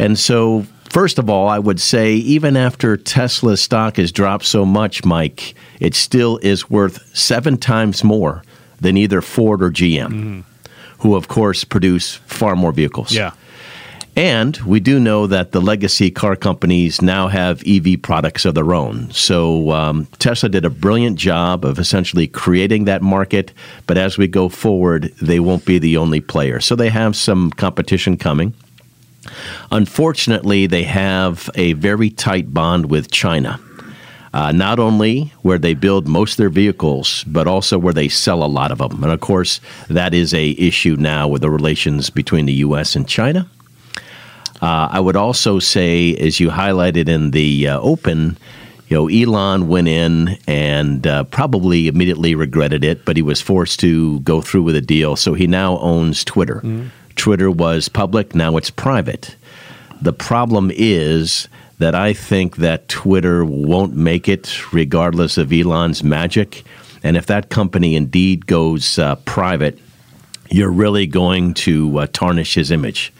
And so, first of all, I would say even after Tesla's stock has dropped so much, Mike, it still is worth seven times more than either Ford or G M, mm-hmm. who, of course, produce far more vehicles. Yeah. And we do know that the legacy car companies now have E V products of their own. So um, Tesla did a brilliant job of essentially creating that market. But as we go forward, they won't be the only player. So they have some competition coming. Unfortunately, they have a very tight bond with China. Uh, not only where they build most of their vehicles, but also where they sell a lot of them. And of course, that is a issue now with the relations between the U S and China. Uh, I would also say, as you highlighted in the uh, open, you know, Elon went in and uh, probably immediately regretted it, but he was forced to go through with a deal. So he now owns Twitter. Mm-hmm. Twitter was public. Now it's private. The problem is that I think that Twitter won't make it regardless of Elon's magic. And if that company indeed goes uh, private, you're really going to uh, tarnish his image.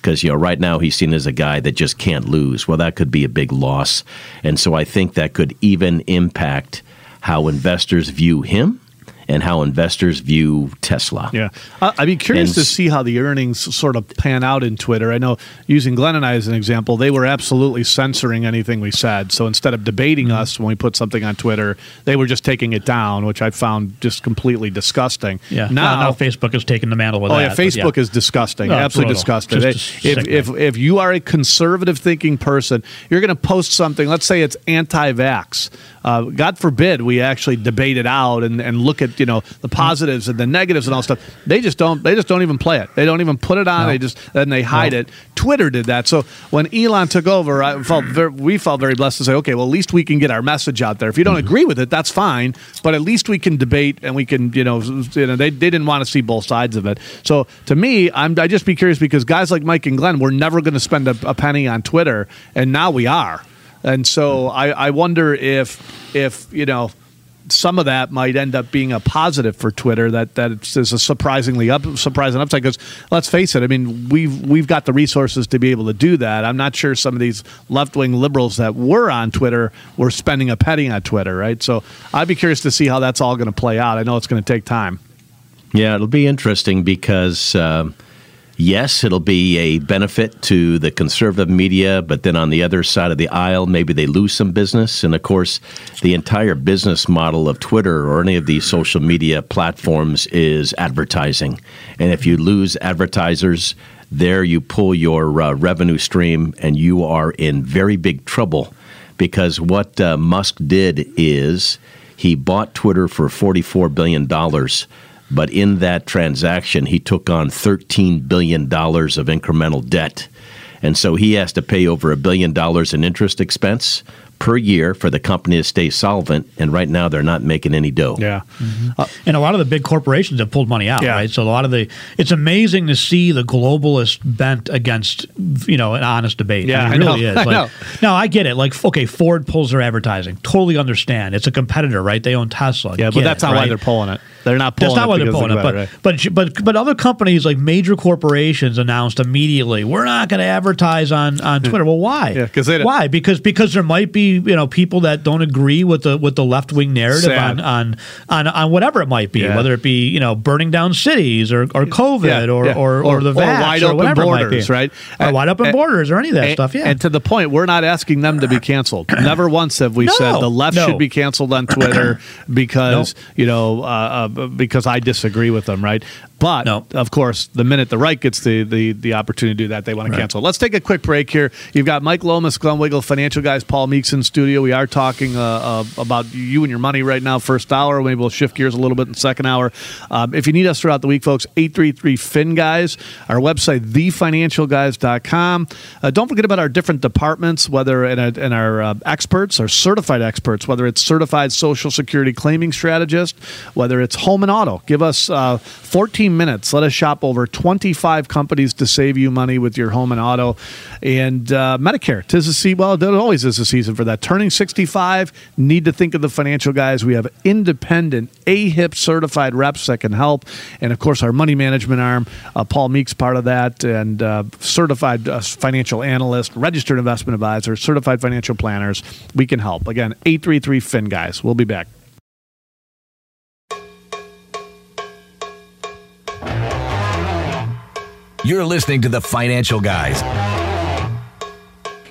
Because, you know, right now he's seen as a guy that just can't lose. Well, that could be a big loss. And so I think that could even impact how investors view him and how investors view Tesla. Yeah, I'd be curious and, to see how the earnings sort of pan out in Twitter. I know, using Glenn and I as an example, they were absolutely censoring anything we said. So instead of debating us when we put something on Twitter, they were just taking it down, which I found just completely disgusting. Yeah, now, now Facebook has taken the mantle with oh, that. Oh yeah, Facebook yeah. is disgusting, oh, absolutely total. disgusting. They, if, if, if you are a conservative-thinking person, you're going to post something, let's say it's anti-vax. Uh, God forbid we actually debate it out and, and look at, you know, the positives and the negatives and all stuff. They just don't they just don't even play it. They don't even put it on. No. They just and they hide no. it. Twitter did that. So when Elon took over, I felt very, we felt very blessed to say, okay, well, at least we can get our message out there. If you don't agree with it, that's fine, but at least we can debate and we can, you know, you know they, they didn't want to see both sides of it. So to me, I'm, I'd just be curious because guys like Mike and Glenn were never going to spend a, a penny on Twitter, and now we are. And so I, I wonder if, if you know, some of that might end up being a positive for Twitter. That that is a surprisingly up, surprising upside. Because let's face it, I mean, we've we've got the resources to be able to do that. I'm not sure some of these left wing liberals that were on Twitter were spending a penny on Twitter, right? So I'd be curious to see how that's all going to play out. I know it's going to take time. Yeah, it'll be interesting because. Um Yes, it'll be a benefit to the conservative media, but then on the other side of the aisle, maybe they lose some business. And, of course, the entire business model of Twitter or any of these social media platforms is advertising. And if you lose advertisers, there you pull your uh, revenue stream and you are in very big trouble because what uh, Musk did is he bought Twitter for forty-four billion dollars. But in that transaction, he took on thirteen billion dollars of incremental debt. And so he has to pay over a billion dollars in interest expense per year for the company to stay solvent. And right now, they're not making any dough. Yeah. Mm-hmm. Uh, and a lot of the big corporations have pulled money out, yeah. right? So a lot of the – it's amazing to see the globalist bent against, you know, an honest debate. Yeah, I mean, it I really know, is. I like, no, I get it. Like, okay, Ford pulls their advertising. Totally understand. It's a competitor, right? They own Tesla. Yeah, but that's it, not right? why they're pulling it. They're not pulling That's not why they're pulling it, but, it right? but but but other companies like major corporations announced immediately, we're not going to advertise on, on Twitter. Well, why? Yeah, because they don't. Why? Because because there might be you know people that don't agree with the with the left wing narrative on, on on on whatever it might be, yeah. whether it be you know burning down cities or or COVID yeah, or, yeah. Or, or or the vax or wide or open borders, right? Or wide open and, borders or any of that and, stuff. Yeah, and to the point, we're not asking them to be canceled. Never once have we no, said the left no. should be canceled on Twitter because no. you know. Uh, because I disagree with them, right? But, no. of course, the minute the right gets the, the, the opportunity to do that, they want to right. cancel. Let's take a quick break here. You've got Mike Lomas, Glenn Wiggle, Financial Guys, Paul Meeks in studio. We are talking uh, uh, about you and your money right now, first hour. Maybe we'll shift gears a little bit in the second hour. Um, if you need us throughout the week, folks, eight three three, F I N, guys. Our website, the financial guys dot com. Uh, don't forget about our different departments, whether in, a, in our uh, experts, our certified experts, whether it's certified Social Security claiming strategist, whether it's home and auto. Give us uh, fourteen minutes. Let us shop over twenty-five companies to save you money with your home and auto. And uh, Medicare, tis the season. Well, there always is a season for that. Turning sixty-five, need to think of the Financial Guys. We have independent A H I P certified reps that can help. And, of course, our money management arm, uh, Paul Meeks, part of that, and uh, certified uh, financial analyst, registered investment advisor, certified financial planners. We can help. Again, eight three three, F I N, guys. We'll be back. You're listening to The Financial Guys.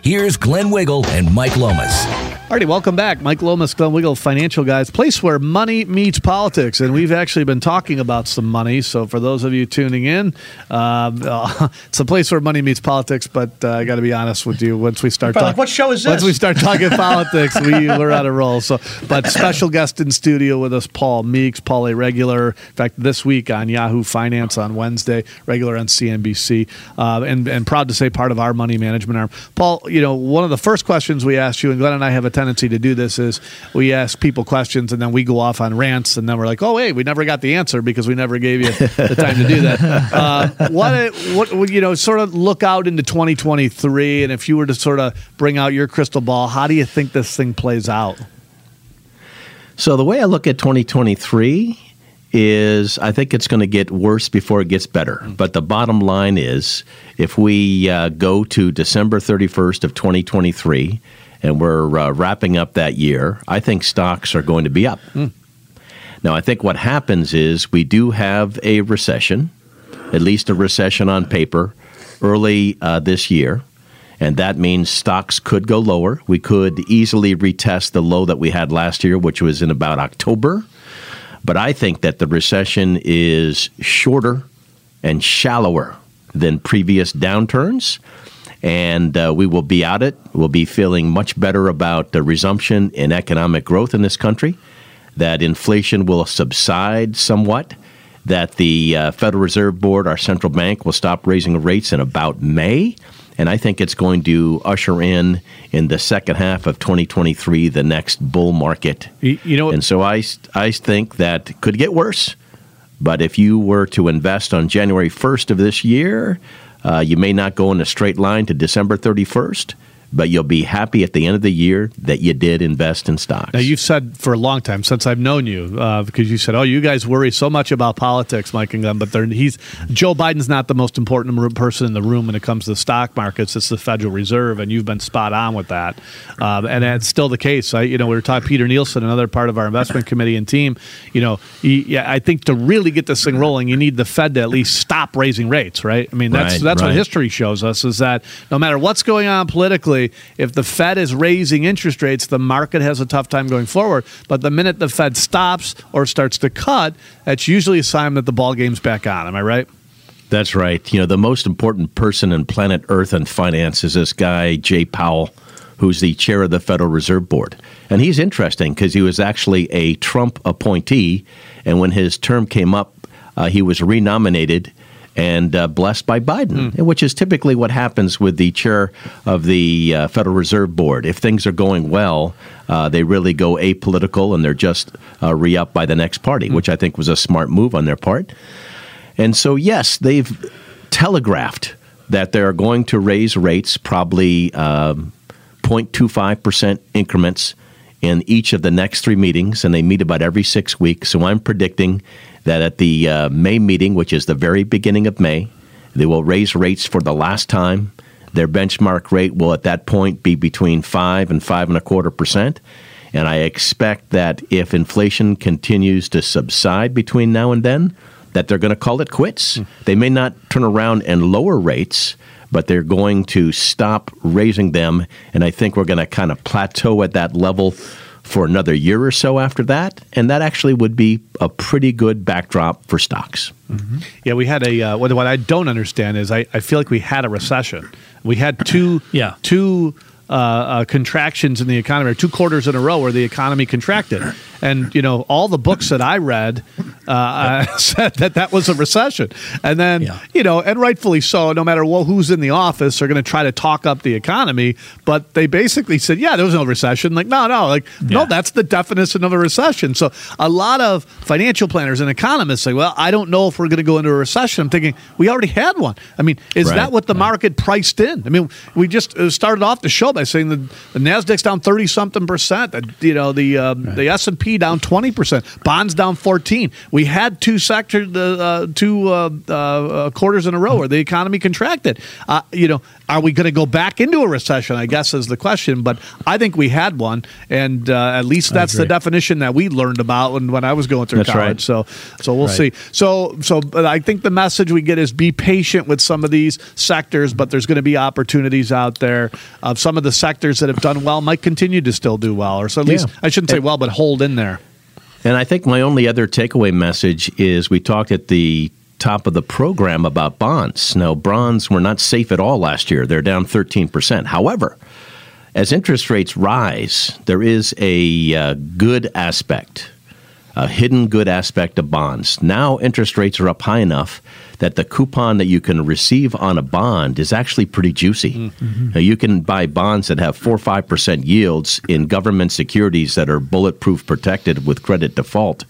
Here's Glenn Wiggle and Mike Lomas. Alrighty, welcome back. Mike Lomas, Glenn Wiggle, Financial Guys, place where money meets politics. And we've actually been talking about some money. So for those of you tuning in, um, uh, it's a place where money meets politics. But uh, I got to be honest with you, once we start talking, like, what show is this? Once we start talking politics, we, we're on a roll. So, but special guest in studio with us, Paul Meeks, Paul a regular. In fact, this week on Yahoo Finance on Wednesday, regular on C N B C, uh, and and proud to say part of our money management arm. Paul, you know, one of the first questions we asked you, and Glenn and I have a tendency to do this, is we ask people questions and then we go off on rants and then we're like, oh, hey, we never got the answer because we never gave you the time to do that. Uh, what, what, you know, sort of look out into twenty twenty-three, and if you were to sort of bring out your crystal ball, how do you think this thing plays out? So the way I look at twenty twenty-three is I think it's going to get worse before it gets better. But the bottom line is if we uh, go to December thirty-first of twenty twenty-three, and we're uh, wrapping up that year, I think stocks are going to be up. Mm. Now, I think what happens is we do have a recession, at least a recession on paper, early uh, this year. And that means stocks could go lower. We could easily retest the low that we had last year, which was in about October. But I think that the recession is shorter and shallower than previous downturns. And uh, we will be out it. We'll be feeling much better about the resumption in economic growth in this country, that inflation will subside somewhat, that the uh, Federal Reserve Board, our central bank, will stop raising rates in about May. And I think it's going to usher in, in the second half of twenty twenty-three, the next bull market. You, you know, and so I, I think that it could get worse. But if you were to invest on January first of this year, uh, you may not go in a straight line to December thirty-first. But you'll be happy at the end of the year that you did invest in stocks. Now, you've said for a long time, since I've known you, uh, because you said, oh, you guys worry so much about politics, Mike and Glenn, but he's Joe Biden's not the most important person in the room when it comes to the stock markets. It's the Federal Reserve, and you've been spot on with that. Um, and that's still the case. I, you know, we were talking Peter Nielsen, another part of our investment committee and team. You know, he, yeah, I think to really get this thing rolling, you need the Fed to at least stop raising rates, right? I mean, that's right, that's right. What history shows us, is that no matter what's going on politically, if the Fed is raising interest rates, the market has a tough time going forward. But the minute the Fed stops or starts to cut, that's usually a sign that the ballgame's back on. Am I right? That's right. You know, the most important person in planet Earth in finance is this guy, Jay Powell, who's the chair of the Federal Reserve Board. And he's interesting because he was actually a Trump appointee. And when his term came up, uh, he was renominated and uh, blessed by Biden, mm. which is typically what happens with the chair of the uh, Federal Reserve Board. If things are going well, uh, they really go apolitical and they're just uh, re-up by the next party, mm. which I think was a smart move on their part. And so, yes, they've telegraphed that they're going to raise rates, probably um, zero point two five percent increments in each of the next three meetings, and they meet about every six weeks. So I'm predicting that at the uh, May meeting, which is the very beginning of May, they will raise rates for the last time. Their benchmark rate will at that point be between five and five and a quarter percent. And I expect that if inflation continues to subside between now and then, that they're going to call it quits. Mm. They may not turn around and lower rates, but they're going to stop raising them. And I think we're going to kind of plateau at that level for another year or so after that, and that actually would be a pretty good backdrop for stocks. Mm-hmm. Yeah, we had a, uh, what, what I don't understand is I, I feel like we had a recession. We had two, yeah. two uh, uh, contractions in the economy, or two quarters in a row where the economy contracted. And, you know, all the books that I read uh, said that that was a recession. And then, yeah. you know, and rightfully so, no matter who's in the office, they're going to try to talk up the economy. But they basically said, yeah, there was no recession. Like, no, no, like, yeah. no, that's the definition of a recession. So a lot of financial planners and economists say, well, I don't know if we're going to go into a recession. I'm thinking, we already had one. I mean, is right. that what the right. market priced in? I mean, we just started off the show by saying the, the NASDAQ's down thirty-something percent, the, you know, the, um, right. the S and P down twenty percent, bonds down fourteen. We had two sector, uh, two uh, uh, quarters in a row where the economy contracted. Uh, you know, are we going to go back into a recession? I guess is the question. But I think we had one, and uh, at least that's the definition that we learned about when, when I was going through that's college. Right. So, so we'll right. see. So, so but I think the message we get is be patient with some of these sectors, but there's going to be opportunities out there. Uh, some of the sectors that have done well might continue to still do well, or so at yeah. least I shouldn't say well, but hold in there. And I think my only other takeaway message is we talked at the top of the program about bonds. Now, bonds were not safe at all last year. They're down thirteen percent. However, as interest rates rise, there is a uh, good aspect, a hidden good aspect of bonds. Now interest rates are up high enough that the coupon that you can receive on a bond is actually pretty juicy. Mm-hmm. Now, you can buy bonds that have four or five percent yields in government securities that are bulletproof protected with credit default.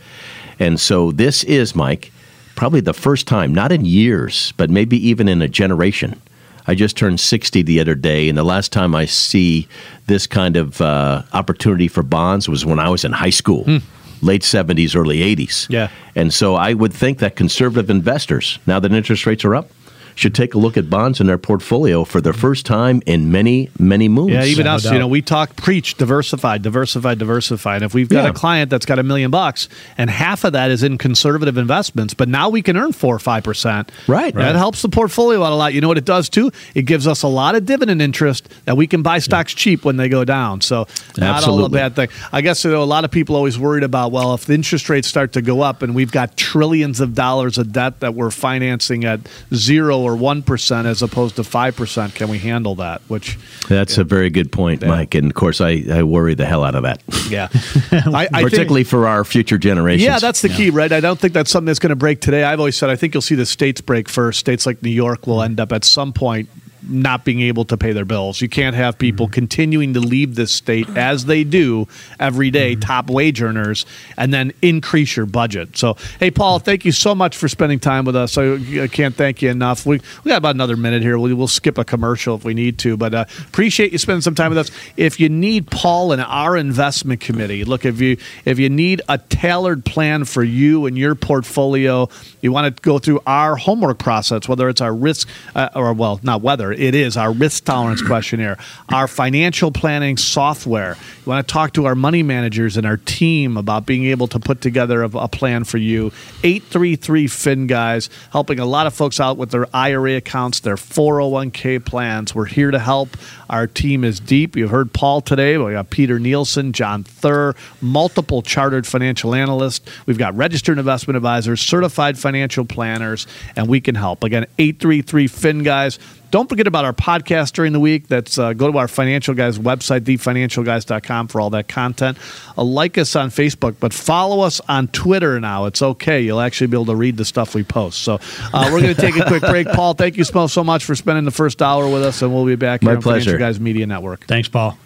And so this is, Mike, probably the first time, not in years, but maybe even in a generation. I just turned sixty the other day, and the last time I see this kind of uh, opportunity for bonds was when I was in high school. Mm. Late seventies, early eighties. Yeah. And so I would think that conservative investors, now that interest rates are up, should take a look at bonds in their portfolio for the first time in many, many moons. Yeah, even no us, doubt. You know, we talk, preach, diversify, diversify, diversify. And if we've got yeah. a client that's got a million bucks and half of that is in conservative investments, but now we can earn four or five percent. Right. That right. helps the portfolio out a lot. You know what it does too? It gives us a lot of dividend interest that we can buy stocks yeah. cheap when they go down. So not Absolutely. all a bad thing. I guess you know, a lot of people always worried about, well, if the interest rates start to go up and we've got trillions of dollars of debt that we're financing at zero or one percent as opposed to five percent, can we handle that? Which That's yeah. a very good point, yeah. Mike. And of course I, I worry the hell out of that. Yeah. I, I particularly think, for our future generations. Yeah, that's the yeah. key, right? I don't think that's something that's going to break today. I've always said I think you'll see the states break first. States like New York will end up at some point not being able to pay their bills. You can't have people continuing to leave this state as they do every day, top wage earners, and then increase your budget. So, hey, Paul, thank you so much for spending time with us. I can't thank you enough. We we got about another minute here. We, we'll skip a commercial if we need to, but uh, appreciate you spending some time with us. If you need Paul and our investment committee, look, if you, if you need a tailored plan for you and your portfolio, you want to go through our homework process, whether it's our risk uh, or, well, not whether, it is our risk tolerance questionnaire, our financial planning software. You want to talk to our money managers and our team about being able to put together a, a plan for you. eight three three, F I N, guys, helping a lot of folks out with their I R A accounts, their four oh one k plans. We're here to help. Our team is deep. You've heard Paul today. We got Peter Nielsen, John Thur, multiple chartered financial analysts. We've got registered investment advisors, certified financial planners, and we can help. Again, eight three three, F I N, guys. Don't forget about our podcast during the week. That's uh, go to our Financial Guys website, the financial guys dot com, for all that content. Uh, like us on Facebook, but follow us on Twitter now. It's okay. You'll actually be able to read the stuff we post. So uh, we're going to take a quick break. Paul, thank you so much for spending the first hour with us, and we'll be back here My on pleasure. Financial Guys Media Network. Thanks, Paul.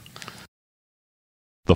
The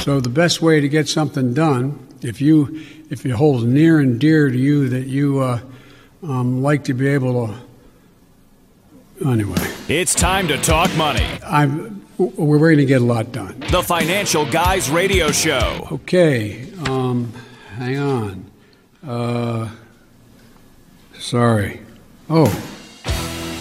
So the best way to get something done, if you if it holds near and dear to you that you uh, um, like to be able to, anyway. It's time to talk money. I'm we're going to get a lot done. The Financial Guys Radio Show. Okay, um, hang on. Uh, sorry. Oh,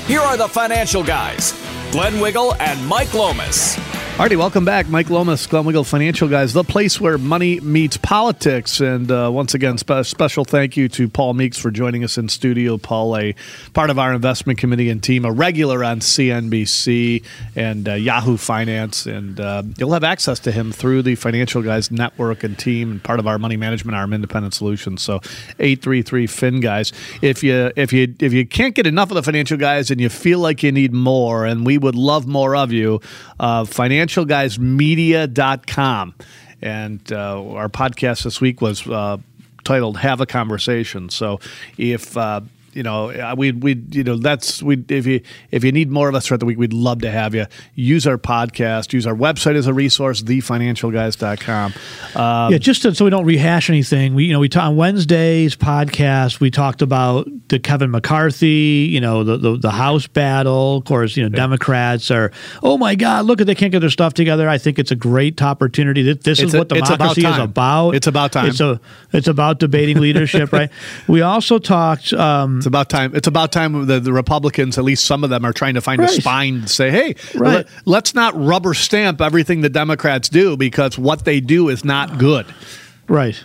here are the Financial Guys, Glenn Wiggle and Mike Lomas. Alrighty, welcome back. Mike Lomas, Glenn Wiggle, Financial Guys, the place where money meets politics. And uh, once again, spe- special thank you to Paul Meeks for joining us in studio. Paul, a part of our investment committee and team, a regular on C N B C and uh, Yahoo Finance. And uh, you'll have access to him through the Financial Guys network and team, and part of our money management arm, Independent Solutions. So eight three three, F I N, guys. If you if you if you can't get enough of the Financial Guys and you feel like you need more, and we would love more of you, uh, financial. financial guys media dot com. And uh, our podcast this week was uh, titled Have a Conversation. So if uh, you know, we we you know that's we if you if you need more of us throughout the week, we'd love to have you. Use our podcast, use our website as a resource, the financial guys dot com. Um, yeah, just to, so we don't rehash anything. We you know we talk, on Wednesday's podcast, we talked about the Kevin McCarthy, you know, the, the the House battle. Of course, you know, Democrats are, oh my God, look at they can't get their stuff together. I think it's a great opportunity. This, this is a, what democracy about is about. It's about time. It's a, it's about debating leadership, right? We also talked. Um, It's about time. It's about time the, the Republicans, at least some of them, are trying to find right. a spine to say, hey, right. let, let's not rubber stamp everything the Democrats do, because what they do is not good. Right.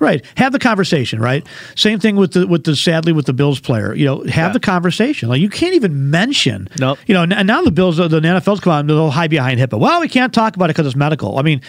Right. Have the conversation, right? Same thing with the with the sadly with the Bills player. You know, have yeah. the conversation. Like, you can't even mention. No. Nope. You know, and now the Bills, the N F L's come out and they'll hide behind HIPAA. Well, we can't talk about it because it's medical. I mean,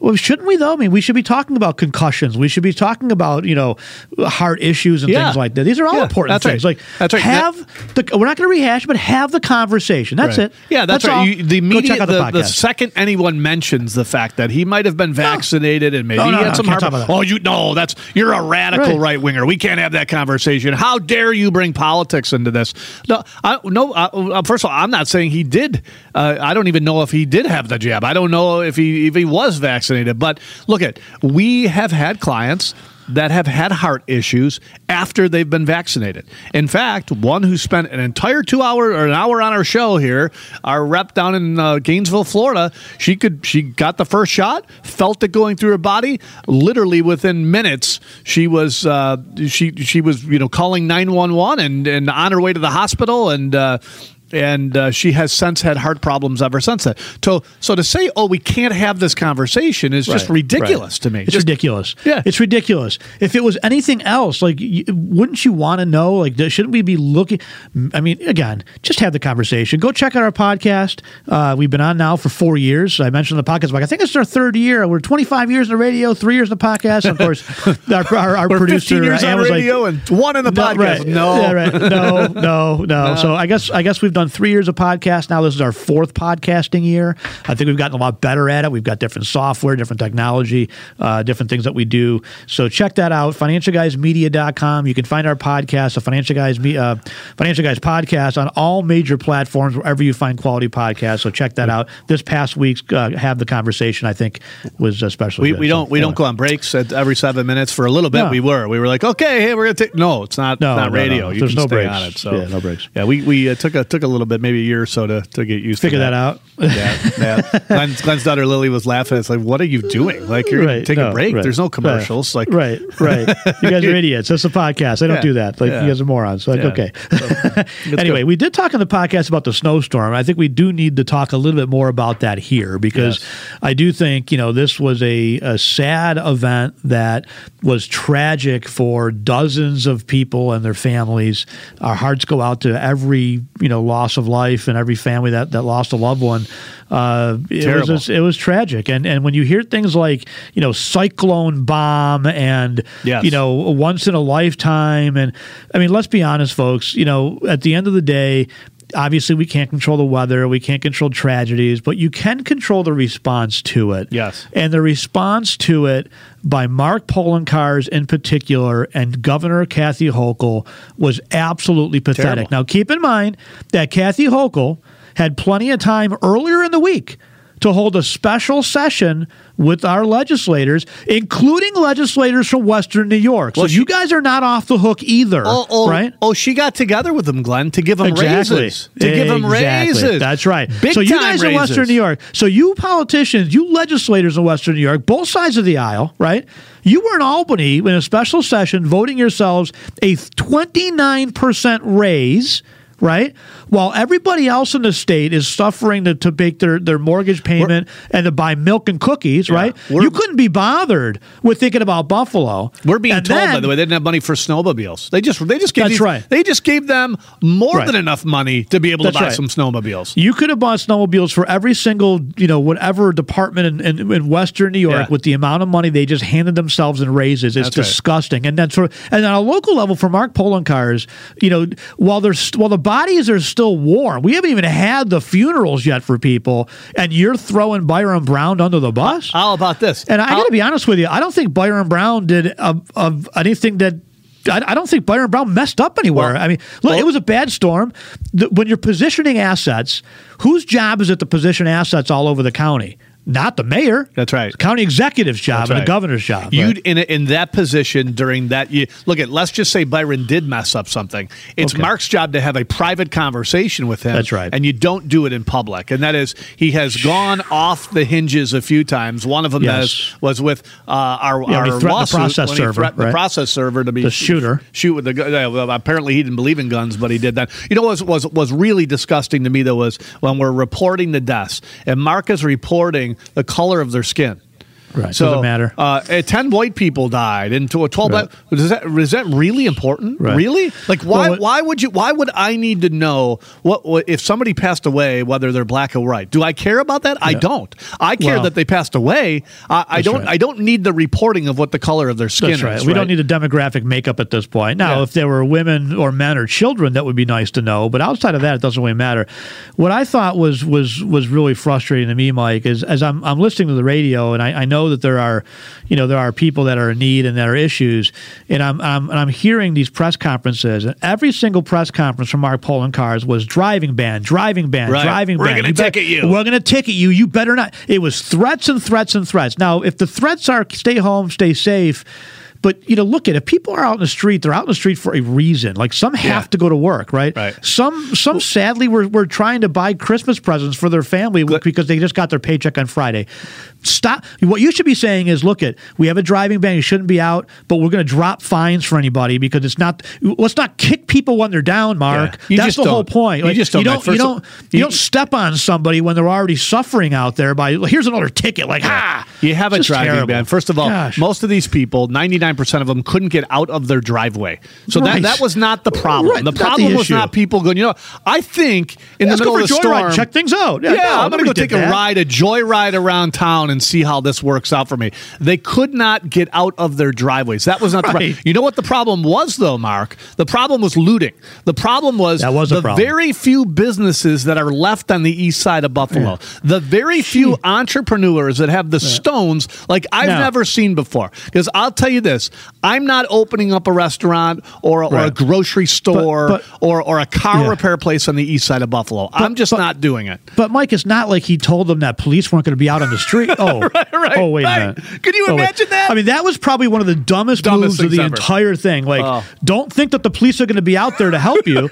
Well, shouldn't we though? I mean, we should be talking about concussions. We should be talking about, you know, heart issues and yeah. things like that. These are all yeah, important things. Right. Like, that's right. have that, the, we're not going to rehash, but have the conversation. That's right. it. Yeah, that's, that's right. You, the, media, Go check out the, the, the second anyone mentions the fact that he might have been vaccinated no. and maybe no, no, he had no, some heart. Oh, you no, that's you're a radical right winger. We can't have that conversation. How dare you bring politics into this? No, I, no. I, first of all, I'm not saying he did. Uh, I don't even know if he did have the jab. I don't know if he if he was vaccinated. But look at, we have had clients that have had heart issues after they've been vaccinated. In fact, one who spent an entire two hour or an hour on our show here, our rep down in uh, Gainesville, Florida, she could she got the first shot, felt it going through her body. Literally within minutes, she was uh, she she was you know calling nine one one and and on her way to the hospital and. Uh, And uh, she has since had heart problems ever since that. So, so to say, oh, we can't have this conversation is right, just ridiculous right. to me. It's just, ridiculous. Yeah, it's ridiculous. If it was anything else, like, you, wouldn't you want to know? Like, shouldn't we be looking? I mean, again, just have the conversation. Go check out our podcast. Uh, we've been on now for four years. I mentioned the podcast. Like, I think it's our third year. We're twenty-five years in the radio, three years in the podcast. Of course, our, our, our producer years uh, on was radio like, and one in the no, podcast. Right, no. Yeah, right. no, no, no, no. So I guess I guess we've done three years of podcasts now. This is our fourth podcasting year. I think we've gotten a lot better at it. We've got different software, different technology, uh, different things that we do. So check that out, financial guys media dot com. You can find our podcast, the Financial Guys, uh, Financial Guys Podcast, on all major platforms, wherever you find quality podcasts. So check that out. This past week's uh, Have the Conversation, I think, was especially we, good. We don't, so, we anyway. don't go on breaks at every seven minutes. For a little bit, no. we were. We were like, okay, hey, we're going to take... No, it's not, no, it's not no, radio. No, no. You There's can no stay breaks. on it. So. Yeah, no breaks. Yeah, we, we uh, took a took a little bit, maybe a year or so to, to get used Figure to that. Figure that out. Yeah, yeah. Glenn's, Glenn's daughter Lily was laughing. It's like, what are you doing? Like, you're right, taking no, a break. Right. There's no commercials. Right. Like, right, right. You guys are idiots. That's a podcast. I don't yeah. do that. Like, yeah. you guys are morons. Like, yeah. okay. So, anyway, good. we did talk on the podcast about the snowstorm. I think we do need to talk a little bit more about that here because yes. I do think, you know, this was a, a sad event that was tragic for dozens of people and their families. Our hearts go out to every, you know, loss of life and every family that, that lost a loved one. Uh, it was just, it was tragic. And and when you hear things like, you know, cyclone bomb and, yes. you know, once in a lifetime. And I mean, let's be honest, folks, you know, at the end of the day, obviously, we can't control the weather. We can't control tragedies, but you can control the response to it. Yes. And the response to it by Mark Poloncarz in particular and Governor Kathy Hochul was absolutely pathetic. Terrible. Now, keep in mind that Kathy Hochul had plenty of time earlier in the week to hold a special session with our legislators, including legislators from Western New York. Well, so she, you guys are not off the hook either, oh, oh, right? Oh, she got together with them, Glenn, to give them exactly. raises. To exactly. give them raises. That's right. Big so you guys raises. in Western New York, so you politicians, you legislators in Western New York, both sides of the aisle, right? You were in Albany in a special session voting yourselves a twenty-nine percent raise, right? While everybody else in the state is suffering to, to make their, their mortgage payment we're, and to buy milk and cookies, yeah, right? You couldn't be bothered with thinking about Buffalo. We're being and told, then, by the way, they didn't have money for snowmobiles. They just they just gave that's these, right. They just gave them more right. than enough money to be able that's to buy right. some snowmobiles. You could have bought snowmobiles for every single, you know, whatever department in, in, in Western New York yeah. with the amount of money they just handed themselves in raises. It's that's disgusting. Right. And then sort of, and on a local level for Mark Poloncarz, you know, while there's while the bodies are still warm. We haven't even had the funerals yet for people, and you're throwing Byron Brown under the bus? How about this? And I got to be honest with you, I don't think Byron Brown did a, a, anything that I don't think Byron Brown messed up anywhere. Well, I mean, look, well, it was a bad storm. The, when you're positioning assets, whose job is it to position assets all over the county? Not the mayor. That's right. The county executive's job That's and right. the governor's job. You right? in in that position during that year. Look at. Let's just say Byron did mess up something. It's okay. Mark's job to have a private conversation with him. That's right. And you don't do it in public. And that is he has gone off the hinges a few times. One of them yes. that was with uh, our yeah, our lawsuit, the process server. Right? The process server to be the shooter. Shoot with the gun. Uh, apparently he didn't believe in guns, but he did that. You know what was was was really disgusting to me though was when we're reporting the deaths and Mark is reporting the color of their skin. Right. So, doesn't matter. Uh, ten white people died, and to a twelve. Right. Black, is, that, is that really important? Right. Really? Like, why? Well, why would you? Why would I need to know what, what if somebody passed away, whether they're black or white? Do I care about that? Yeah. I don't. I care well, that they passed away. I, I don't. Right. I don't need the reporting of what the color of their skin that's is. Right. We right? don't need a demographic makeup at this point. Now, yeah. if there were women or men or children, that would be nice to know. But outside of that, it doesn't really matter. What I thought was was was really frustrating to me, Mike, is as I'm I'm listening to the radio, and I, I know that there are, you know, there are people that are in need and that are issues, and I'm, I'm and I'm hearing these press conferences, and every single press conference from Mark Poloncarz was driving ban, driving ban, right. driving ban. We're going to ticket you. We're going to ticket you. You better not. It was threats and threats and threats. Now, if the threats are stay home, stay safe. But, you know, look at it. People are out in the street. They're out in the street for a reason. Like, some have yeah. to go to work, right? Right. Some, some well, sadly, were, were trying to buy Christmas presents for their family good. because they just got their paycheck on Friday. Stop. What you should be saying is, look at, we have a driving ban. You shouldn't be out, but we're going to drop fines for anybody because it's not – let's not kick people when they're down, Mark. Yeah. That's the whole point. Like, you just don't. You don't, you don't, you you, don't step on somebody when they're already suffering out there by, here's another ticket. Like, yeah. ah. You have a driving terrible. ban. First of all, Gosh. most of these people, ninety-nine percent of them couldn't get out of their driveway. So right. that, that was not the problem. Right. The problem the was not people going, you know, I think in yeah, the middle of the storm. Ride. Check things out. Yeah, yeah no, I'm going to go take that. a ride, a joyride around town and see how this works out for me. They could not get out of their driveways. That was not right. the problem. You know what the problem was, though, Mark? The problem was looting. The problem was, was the problem. very few businesses that are left on the east side of Buffalo. Yeah. The very few Jeez. entrepreneurs that have the yeah. stones like I've no. never seen before. Because I'll tell you this. I'm not opening up a restaurant or a, right. or a grocery store but, but, or, or a car yeah. repair place on the east side of Buffalo. But, I'm just but, not doing it. But, Mike, it's not like he told them that police weren't going to be out on the street. Oh, right, right, oh wait right. a minute. Could you oh, imagine wait. that? I mean, that was probably one of the dumbest, dumbest moves of the ever. entire thing. Like, oh. don't think that the police are going to be out there to help you.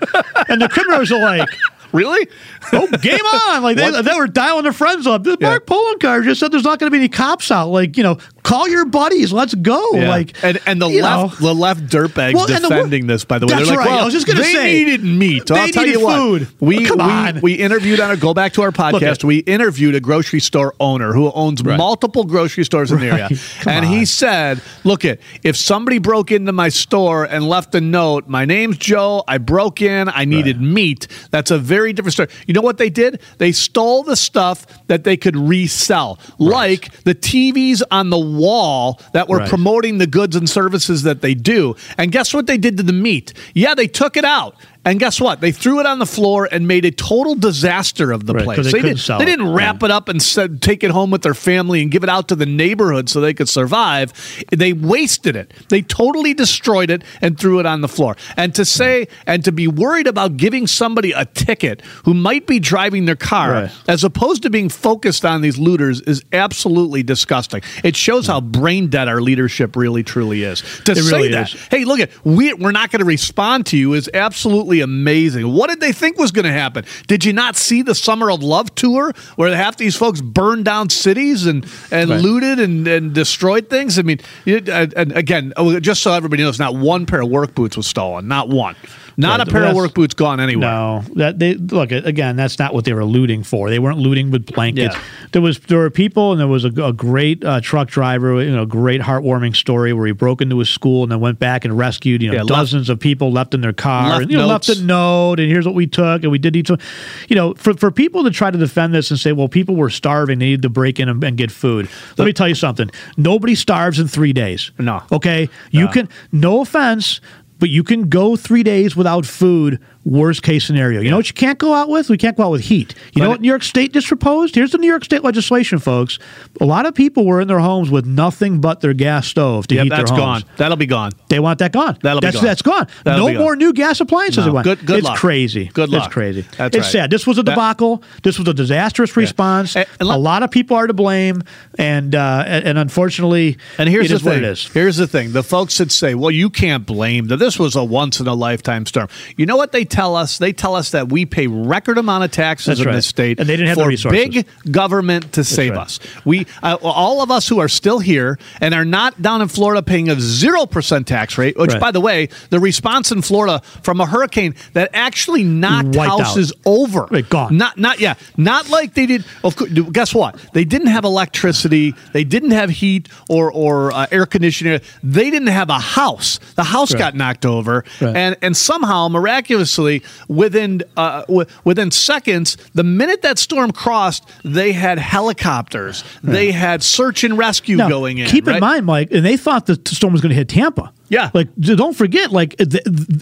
And the criminals are like... Really? Oh, game on! Like they, they were dialing their friends up. Mark yeah. Poloncarz just said there's not going to be any cops out. Like, you know, call your buddies. Let's go. Yeah. Like, and and the left know. the left dirtbags well, defending the, this. By the way, that's they're like, right. well, I was just going to say they needed meat. I'll they tell needed you what, food. We well, come on. We, we interviewed on our go back to our podcast. We interviewed a grocery store owner who owns right. multiple grocery stores right. in the area, come and on. he said, "Look, it if somebody broke into my store and left a note, my name's Joe. I broke in. I needed right. meat. That's a very different story." You know what they did? They stole the stuff that they could resell, right. like the T Vs on the wall that were right. promoting the goods and services that they do. And guess what they did to the meat? Yeah, they took it out. And guess what? They threw it on the floor and made a total disaster of the right, place. They, they, did, they didn't wrap right. it up and said, take it home with their family and give it out to the neighborhood so they could survive. They wasted it. They totally destroyed it and threw it on the floor. And to say right. and to be worried about giving somebody a ticket who might be driving their car right. as opposed to being focused on these looters is absolutely disgusting. It shows right. how brain dead our leadership really, truly is. To it say really that, is. hey, look at we, we're not going to respond to you is absolutely amazing. What did they think was going to happen? Did you not see the Summer of Love tour where half these folks burned down cities and, and right. looted and, and destroyed things? I mean, it, and again, just so everybody knows, not one pair of work boots was stolen. Not one. Not right. a pair well, of work boots gone anywhere. No, that they look again. That's not what they were looting for. They weren't looting with blankets. Yeah. There was there were people, and there was a, a great uh, truck driver. You know, great heartwarming story where he broke into a school and then went back and rescued you know yeah, dozens left, of people left in their car. Left, and, you know, left a note, and here's what we took, and we did each one. You know, for for people to try to defend this and say, well, people were starving, they needed to break in and, and get food. Let the, me tell you something. Nobody starves in three days. No. Okay. No. You can. No offense. But you can go three days without food, worst case scenario. You yeah. know what you can't go out with? We can't go out with heat. You but know what New York State just proposed? Here's the New York State legislation, folks. A lot of people were in their homes with nothing but their gas stove to yeah, heat their homes. Yeah, that's gone. That'll be gone. They want that gone. That'll that's, be gone. That's gone. That'll no be gone. more new gas appliances. No. Good, good it's luck. crazy. Good luck. It's crazy. That's it's right. sad. This was a debacle. That, this was a disastrous yeah. response. And, and a lot of people are to blame, and uh, and, and unfortunately, and here's it the is thing. what it is. Here's the thing. The folks that say, well, you can't blame them. This was a once-in-a-lifetime storm. You know what they tell us they tell us that we pay record amount of taxes in this state, and they didn't have the resources for big government to save us. We uh, all of us who are still here and are not down in Florida paying a zero percent tax rate. Which, by the way, the response in Florida from a hurricane that actually knocked houses over. Right, gone. Not not yeah. Not like they did. Of course, guess what? They didn't have electricity. They didn't have heat or or uh, air conditioning. They didn't have a house. The house right. got knocked over, right. and and somehow miraculously within uh, w- within seconds, the minute that storm crossed, they had helicopters. Right. They had search and rescue now, going in. Keep right? in mind, Mike, and they thought the storm was going to hit Tampa. Yeah, like don't forget, like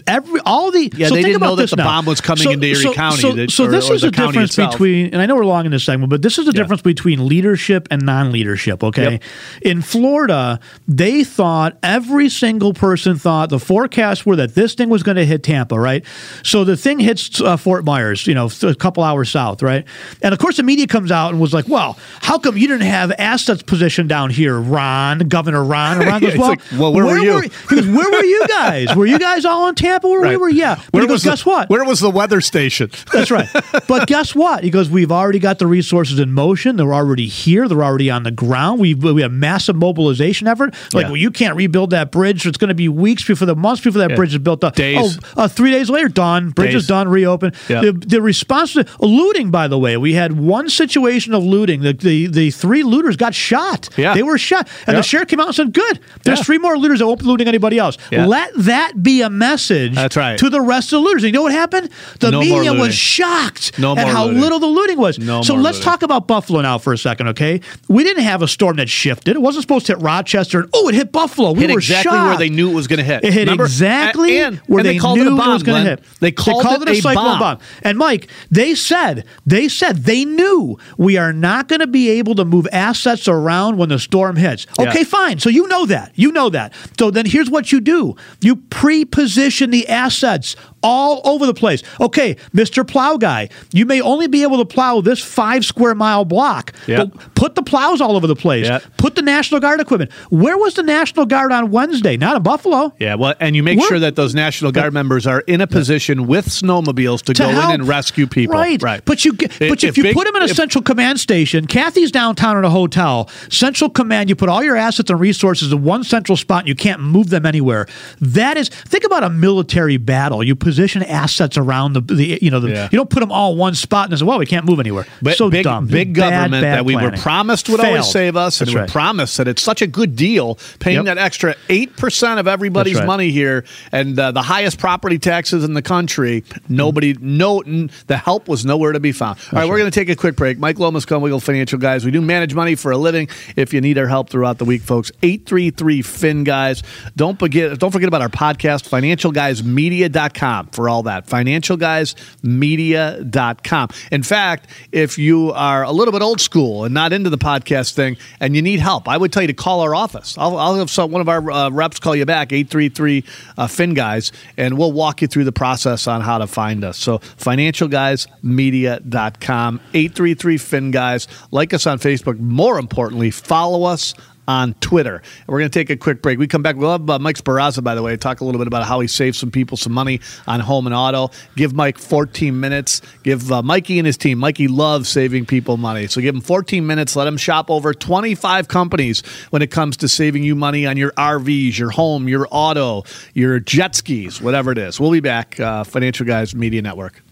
every all the yeah so they think didn't about know that the now. bomb was coming so, into Erie so, County. So, so, that, so this or, is or the, the difference itself. between, and I know we're long in this segment, but this is the yeah. difference between leadership and non-leadership. Okay, yep. In Florida, they thought every single person thought the forecasts were that this thing was going to hit Tampa, right? So the thing hits uh, Fort Myers, you know, a couple hours south, right? And of course, the media comes out and was like, "Well, how come you didn't have assets positioned down here, Ron, Governor Ron?" Ron goes, yeah, "Well, like, well where, where were you?" Were, he goes, "Where were you guys? Were you guys all in Tampa? Where right. we were yeah?" But where he goes, the, "Guess what? Where was the weather station?" That's right. But guess what? He goes, "We've already got the resources in motion. They're already here. They're already on the ground. We we have massive mobilization effort. Like, yeah. well, you can't rebuild that bridge. So it's going to be weeks before the months before that yeah. bridge is built up. Days. Oh, uh, three days later, done. Bridge is done. Reopened. Yeah. The, the response to looting. By the way, we had one situation of looting. The the, the three looters got shot. Yeah. They were shot, and yeah. the sheriff came out and said, "Good. There's yeah. three more looters that won't be looting." Anybody else. Yeah. Let that be a message That's right. to the rest of the looters. You know what happened? The no media was shocked no at how looting. little the looting was. No so let's looting. talk about Buffalo now for a second, okay? We didn't have a storm that shifted. It wasn't supposed to hit Rochester. And, oh, it hit Buffalo. We hit were exactly shocked. where they knew it was going to hit. It hit Remember? exactly and, and, where and they, they called knew it, a bomb, it was going to hit. They called, they called it, it a cyclone bomb. bomb. And Mike, they said, they said they knew we are not going to be able to move assets around when the storm hits. Okay, yeah. fine. So you know that. You know that. So then here's what you do. You pre-position the assets all over the place. Okay, Mister Plow Guy, you may only be able to plow this five square mile block, yep. but put the plows all over the place. Yep. Put the National Guard equipment. Where was the National Guard on Wednesday? Not in Buffalo. Yeah, well, and you make We're, sure that those National Guard but, members are in a position yeah. with snowmobiles to, to go help. in and rescue people. Right, right. But you, but if, if you big, put them in a if, central command station, Kathy's downtown in a hotel, central command, you put all your assets and resources in one central spot and you can't move them anywhere. That is, think about a military battle. You position assets around the, the you know, the, yeah. you don't put them all in one spot and say, well, we can't move anywhere. But so big, dumb. Big bad, government bad that we planning. were promised would Failed. always save us, That's and right. we promised that it's such a good deal, paying yep. that extra eight percent of everybody's right. money here and uh, the highest property taxes in the country. Nobody, mm-hmm. no, n- the help was nowhere to be found. That's all right, right. we're going to take a quick break. Mike Lomas, Glenn Wiggle Financial Guys. We do manage money for a living. If you need our help throughout the week, folks, eight three three F I N Guys. Don't forget, don't forget about our podcast, financial guys media dot com, for all that. financial guys media dot com. In fact, if you are a little bit old school and not into the podcast thing and you need help, I would tell you to call our office. I'll, I'll have some, one of our uh, reps call you back, eight three three F I N Guys, and we'll walk you through the process on how to find us. So financial guys media dot com, eight three three F I N Guys. Like us on Facebook. More importantly, follow us on Twitter. And we're going to take a quick break. We come back. We'll have uh, Mike Sparraza, by the way, talk a little bit about how he saved some people some money on home and auto. Give Mike fourteen minutes. Give uh, Mikey and his team. Mikey loves saving people money. So give him fourteen minutes. Let him shop over twenty-five companies when it comes to saving you money on your R Vs, your home, your auto, your jet skis, whatever it is. We'll be back. Uh, Financial Guys Media Network.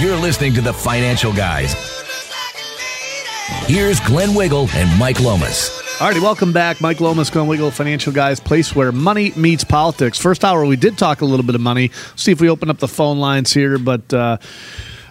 You're listening to The Financial Guys. Here's Glenn Wiggle and Mike Lomas. Alrighty, welcome back. Mike Lomas, Glenn Wiggle, Financial Guys, place where money meets politics. First hour, we did talk a little bit of money. See if we open up the phone lines here, but uh,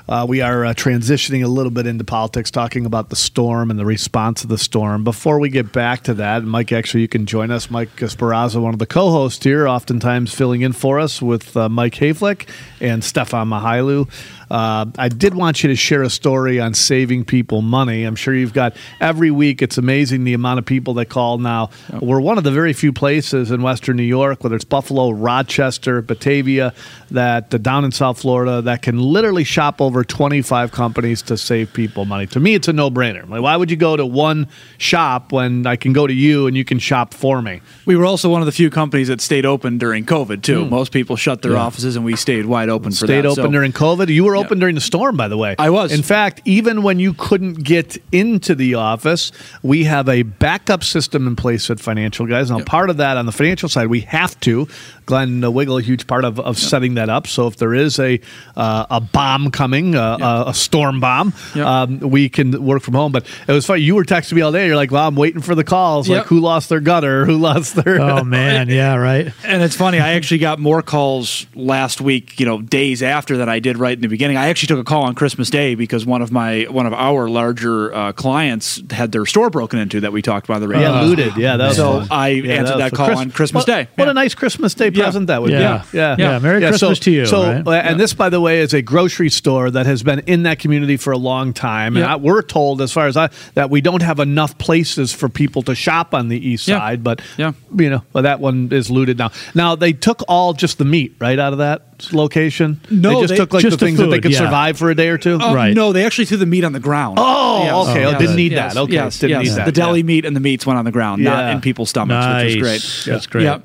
uh, we are uh, transitioning a little bit into politics, talking about the storm and the response to the storm. Before we get back to that, Mike, actually, you can join us. Mike Sparraza, one of the co-hosts here, oftentimes filling in for us with uh, Mike Hayflick and Stefan Mihailu. Uh, I did want you to share a story on saving people money. I'm sure you've got every week. It's amazing the amount of people that call now. Oh. We're one of the very few places in Western New York, whether it's Buffalo, Rochester, Batavia, that uh, down in South Florida, that can literally shop over twenty-five companies to save people money. To me, it's a no-brainer. Like, why would you go to one shop when I can go to you and you can shop for me? We were also one of the few companies that stayed open during COVID, too. Mm. Most people shut their yeah. offices, and we stayed wide open for stayed that. Stayed open so. during COVID. You were open during the storm, by the way. I was. In fact, even when you couldn't get into the office, we have a backup system in place at Financial Guys. Now, yep. part of that on the financial side, we have to. Glenn Wiggle, a huge part of, of yep. setting that up. So if there is a uh, a bomb coming, uh, yep. a storm bomb, yep. um, we can work from home. But it was funny. You were texting me all day. You're like, well, I'm waiting for the calls. Yep. Like, who lost their gutter? Who lost their... Oh, man. Yeah, right. And it's funny. I actually got more calls last week, you know, days after that I did right in the beginning. I actually took a call on Christmas Day because one of my one of our larger uh, clients had their store broken into that we talked about on the radio. Yeah, looted. Yeah, that was so fun. I yeah, answered that, that call Christ- on Christmas what, Day. What yeah. a nice Christmas Day present yeah. that would yeah. be. Yeah, yeah. yeah. Merry yeah, Christmas so, to you. So, right? and yeah. this, by the way, is a grocery store that has been in that community for a long time, and yeah. I, we're told, as far as I, that we don't have enough places for people to shop on the east yeah. side. But yeah. you know, well, that one is looted now. Now they took all just the meat right out of that location. No, they just they, took like just the things the food, that they could yeah. survive for a day or two. Um, right? No, they actually threw the meat on the ground. Oh, yes. okay. Oh, yes. didn't need yes. that. Okay, yes. didn't yes. need yes. that. The deli yeah. meat and the meats went on the ground, yeah. not in people's stomachs, nice. which is great. Yeah. That's great. Yeah.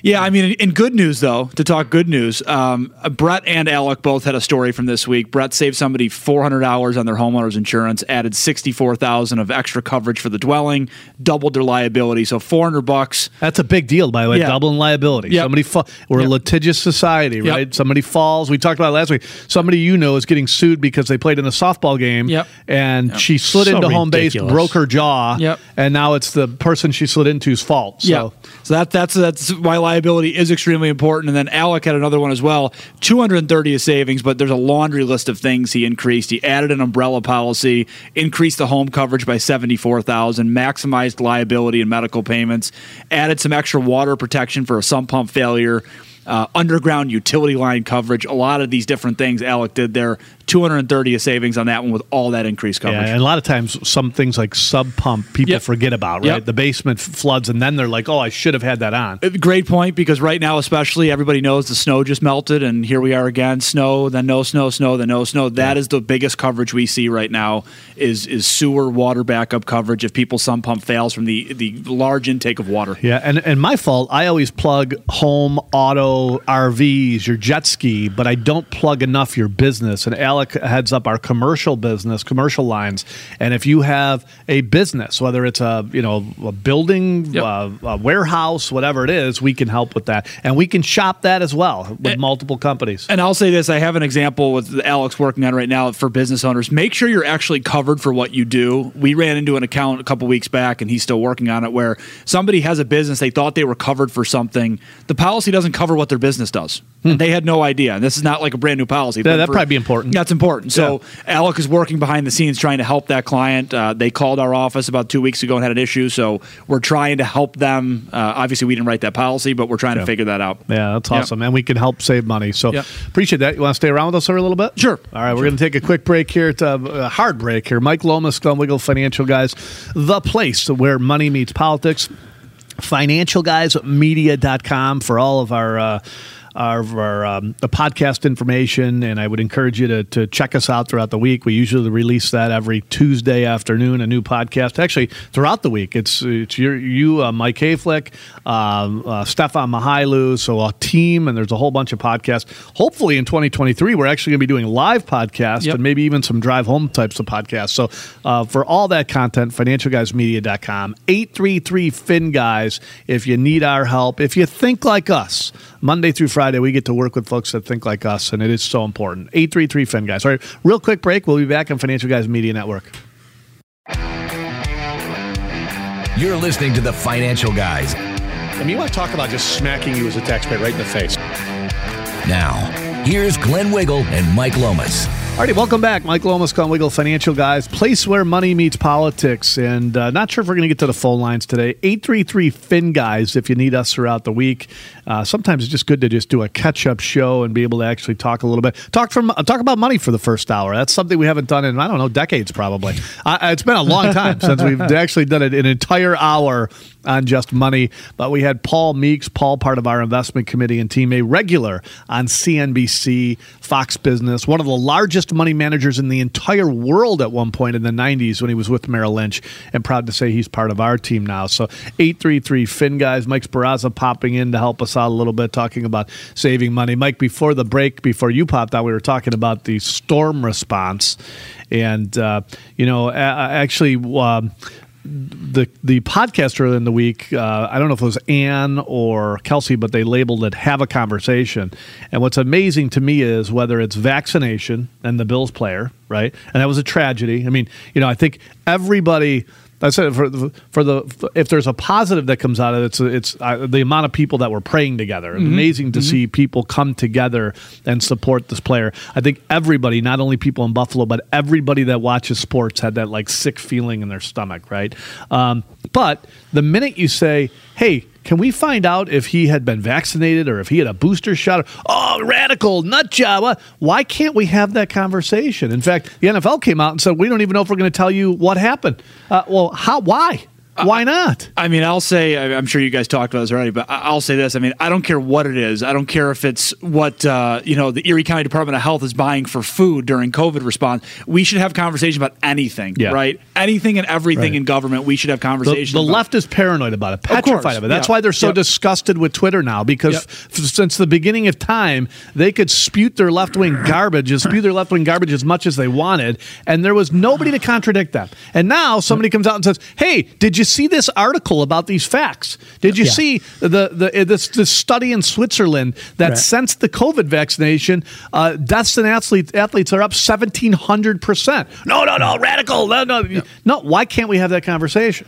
Yeah, I mean, in good news, though, to talk good news, um, Brett and Alec both had a story from this week. Brett saved somebody four hundred dollars on their homeowner's insurance, added sixty-four thousand dollars of extra coverage for the dwelling, doubled their liability, so four hundred bucks. That's a big deal, by the way, yeah. doubling liability. Yep. Somebody fa- We're yep. a litigious society, right? Yep. Somebody falls. We talked about it last week. Somebody you know is getting sued because they played in a softball game, yep. and yep. she slid so into ridiculous. home base, broke her jaw, yep. and now it's the person she slid into's fault. So, yep. so that, that's, that's why liability. Liability is extremely important. And then Alec had another one as well. two hundred thirty of savings, but there's a laundry list of things he increased. He added an umbrella policy, increased the home coverage by seventy-four thousand, maximized liability and medical payments, added some extra water protection for a sump pump failure, uh, underground utility line coverage, a lot of these different things Alec did there. two hundred thirty of savings on that one with all that increased coverage. Yeah, and a lot of times some things like sub pump people yep. forget about, right? Yep. The basement floods and then they're like, oh, I should have had that on. Great point, because right now especially everybody knows the snow just melted and here we are again, snow, then no snow, snow, then no snow. That yeah. is the biggest coverage we see right now is is sewer water backup coverage if people's sump pump fails from the, the large intake of water. Yeah, and, and my fault, I always plug home, auto, R Vs, your jet ski, but I don't plug enough your business. And Alex heads up our commercial business, commercial lines, and if you have a business, whether it's a you know a building, yep. uh, a warehouse, whatever it is, we can help with that, and we can shop that as well with and, multiple companies. And I'll say this: I have an example with Alex working on right now for business owners. Make sure you're actually covered for what you do. We ran into an account a couple weeks back, and he's still working on it, where somebody has a business, they thought they were covered for something. The policy doesn't cover what their business does, hmm. and they had no idea. And this is not like a brand new policy. Yeah, that'd for, probably be important. That's important. So yeah. Alec is working behind the scenes trying to help that client. Uh, they called our office about two weeks ago and had an issue, so we're trying to help them. Uh, obviously, we didn't write that policy, but we're trying yeah. to figure that out. Yeah, that's awesome, yeah. and we can help save money. So yeah. appreciate that. You want to stay around with us for a little bit? Sure. All right, we're sure. going to take a quick break here, to, uh, a hard break here. Mike Lomas, Glenn Wiggle, Financial Guys, the place where money meets politics. financial guys media dot com for all of our... Uh, Our, our um, the podcast information, and I would encourage you to, to check us out throughout the week. We usually release that every Tuesday afternoon, a new podcast. Actually, throughout the week, it's it's your, you, uh, Mike Hayflick, uh, uh, Stefan Mihailu, so a team, and there's a whole bunch of podcasts. Hopefully in twenty twenty-three, we're actually going to be doing live podcasts yep. and maybe even some drive-home types of podcasts. So uh, for all that content, financial guys media dot com, eight three three, F I N, guys, if you need our help, if you think like us, Monday through Friday, we get to work with folks that think like us, and it is so important. eight three three, F I N, guys. All right, real quick break. We'll be back on Financial Guys Media Network. You're listening to the Financial Guys. I mean, you want to talk about just smacking you as a taxpayer right in the face. Now, here's Glenn Wiggle and Mike Lomas. Alrighty, welcome back. Mike Lomas, Glenn Wiggle, Financial Guys, place where money meets politics. And uh, not sure if we're going to get to the phone lines today. eight three three, F I N, guys, if you need us throughout the week. Uh, sometimes it's just good to just do a catch-up show and be able to actually talk a little bit. Talk from uh, talk about money for the first hour. That's something we haven't done in, I don't know, decades probably. I, it's been a long time since we've actually done an entire hour on just money. But we had Paul Meeks, Paul, part of our investment committee and team, a regular on C N B C, Fox Business, one of the largest money managers in the entire world at one point in the nineties when he was with Merrill Lynch, and proud to say he's part of our team now. So eight three three, F I N, guys, Mike Sparraza popping in to help us out a little bit, talking about saving money. Mike, before the break, before you popped out, we were talking about the storm response. And, uh, you know, a- actually... Um, The the podcast earlier in the week, uh, I don't know if it was Ann or Kelsey, but they labeled it Have a Conversation. And what's amazing to me is whether it's vaccination and the Bills player, right? And that was a tragedy. I mean, you know, I think everybody... I said for for the if there's a positive that comes out of it, it's it's uh, the amount of people that were praying together. It's mm-hmm. amazing to mm-hmm. see people come together and support this player. I think everybody, not only people in Buffalo, but everybody that watches sports had that like sick feeling in their stomach, right? Um, but the minute you say, "Hey, can we find out if he had been vaccinated or if he had a booster shot?" Or, oh, radical, nut job. Why can't we have that conversation? In fact, the N F L came out and said, we don't even know if we're going to tell you what happened. Uh, well, how? Why? Why not? I mean, I'll say, I'm sure you guys talked about this already, but I'll say this. I mean, I don't care what it is. I don't care if it's what, uh, you know, the Erie County Department of Health is buying for food during COVID response. We should have conversation about anything, yeah. right? Anything and everything right. in government, we should have conversation the, the about. The left is paranoid about it, petrified of, of it. That's yeah. why they're so yep. disgusted with Twitter now, because yep. f- since the beginning of time, they could spew their left-wing garbage and spew their left-wing garbage as much as they wanted, and there was nobody to contradict them. And now somebody comes out and says, hey, did you see this article about these facts? Did you yeah. see the the this, this study in Switzerland that right. since the COVID vaccination, uh, deaths in athletes athletes are up seventeen hundred percent? No, no, no, radical. No, no, no, no. Why can't we have that conversation?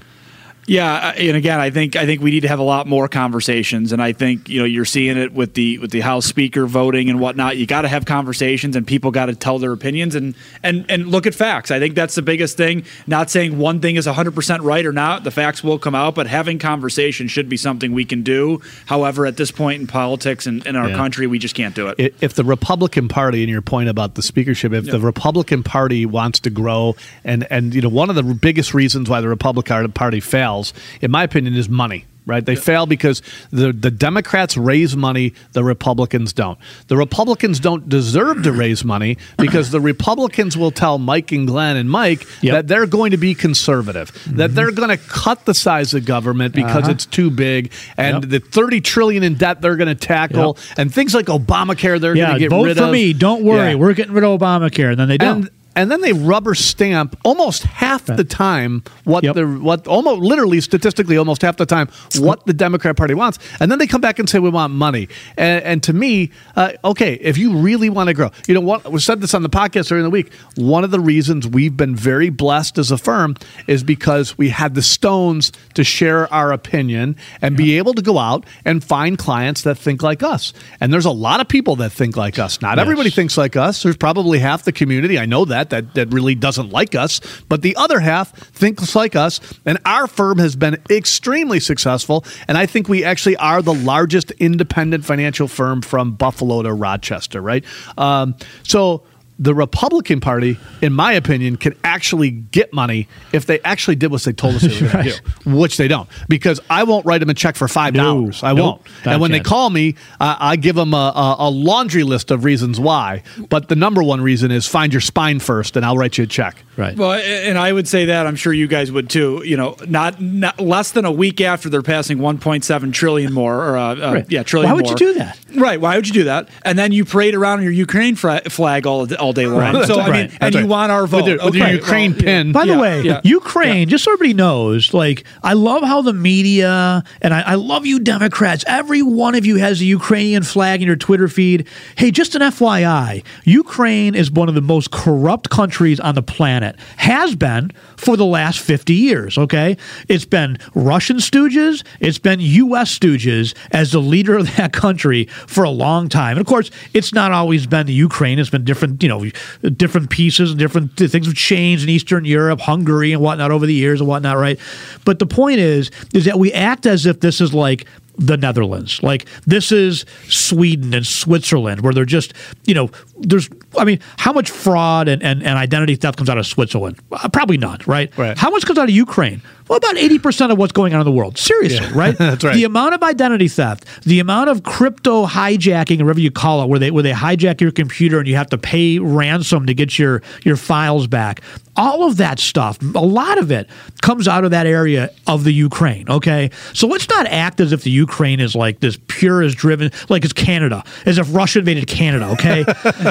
Yeah, and again, I think I think we need to have a lot more conversations, and I think you know you're seeing it with the with the House Speaker voting and whatnot. You got to have conversations, and people got to tell their opinions and and and look at facts. I think that's the biggest thing. Not saying one thing is one hundred percent right or not. The facts will come out, but having conversation should be something we can do. However, at this point in politics and in our yeah. country, we just can't do it. If the Republican Party, and your point about the speakership, if yeah. the Republican Party wants to grow, and and you know one of the biggest reasons why the Republican Party failed, in my opinion, is money. Right? They yeah. fail because the, the Democrats raise money, the Republicans don't. The Republicans don't deserve to raise money because the Republicans will tell Mike and Glenn and Mike yep. that they're going to be conservative, mm-hmm. that they're going to cut the size of government because uh-huh. it's too big, and yep. the thirty trillion dollars in debt they're going to tackle, yep. and things like Obamacare they're yeah, going to get rid of. Vote for me. Don't worry. Yeah. We're getting rid of Obamacare. And then they don't. And, And then they rubber stamp almost half the time what yep. the what almost literally statistically almost half the time what the Democrat Party wants, and then they come back and say we want money. And, and to me, uh, okay, if you really want to grow, you know what we said this on the podcast during the week. One of the reasons we've been very blessed as a firm is because we had the stones to share our opinion and yep. be able to go out and find clients that think like us. And there's a lot of people that think like us. Not yes. everybody thinks like us. There's probably half the community. I know that. That, that really doesn't like us, but the other half thinks like us, and our firm has been extremely successful, and I think we actually are the largest independent financial firm from Buffalo to Rochester, right? Um, so the Republican Party, in my opinion, can actually get money if they actually did what they told us they were going right. to do, which they don't, because I won't write them a check for five dollars. No, I nope, won't. And when chance. They call me, uh, I give them a, a, a laundry list of reasons why, but the number one reason is find your spine first, and I'll write you a check. Right. Well, and I would say that, I'm sure you guys would too, you know, not, not less than a week after they're passing one point seven trillion more, or uh, right. uh, yeah, trillion more. Why would more. You do that? Right, why would you do that? And then you parade around your Ukraine fra- flag all all day long. Right. So, right. I mean, That's and right. you want our vote. With your, with okay. your Ukraine well, pin. By the yeah, way, yeah. Ukraine, yeah. just so everybody knows, like, I love how the media, and I, I love you Democrats, every one of you has a Ukrainian flag in your Twitter feed. Hey, just an F Y I, Ukraine is one of the most corrupt countries on the planet. Has been for the last fifty years, okay? It's been Russian stooges, it's been U S stooges as the leader of that country for a long time. And, of course, it's not always been the Ukraine. It's been different, you know, know, different pieces and different things have changed in Eastern Europe, Hungary and whatnot over the years and whatnot, right? But the point is, is that we act as if this is like the Netherlands. Like, this is Sweden and Switzerland, where they're just, you know, there's, I mean, how much fraud and, and, and identity theft comes out of Switzerland? Probably not, right? right? How much comes out of Ukraine? Well, about eighty percent of what's going on in the world. Seriously, yeah. right? That's right. The amount of identity theft, the amount of crypto hijacking, or whatever you call it, where they where they hijack your computer and you have to pay ransom to get your, your files back. All of that stuff, a lot of it, comes out of that area of the Ukraine, okay? So let's not act as if the Ukraine is like this pure as driven, like it's Canada, as if Russia invaded Canada, okay?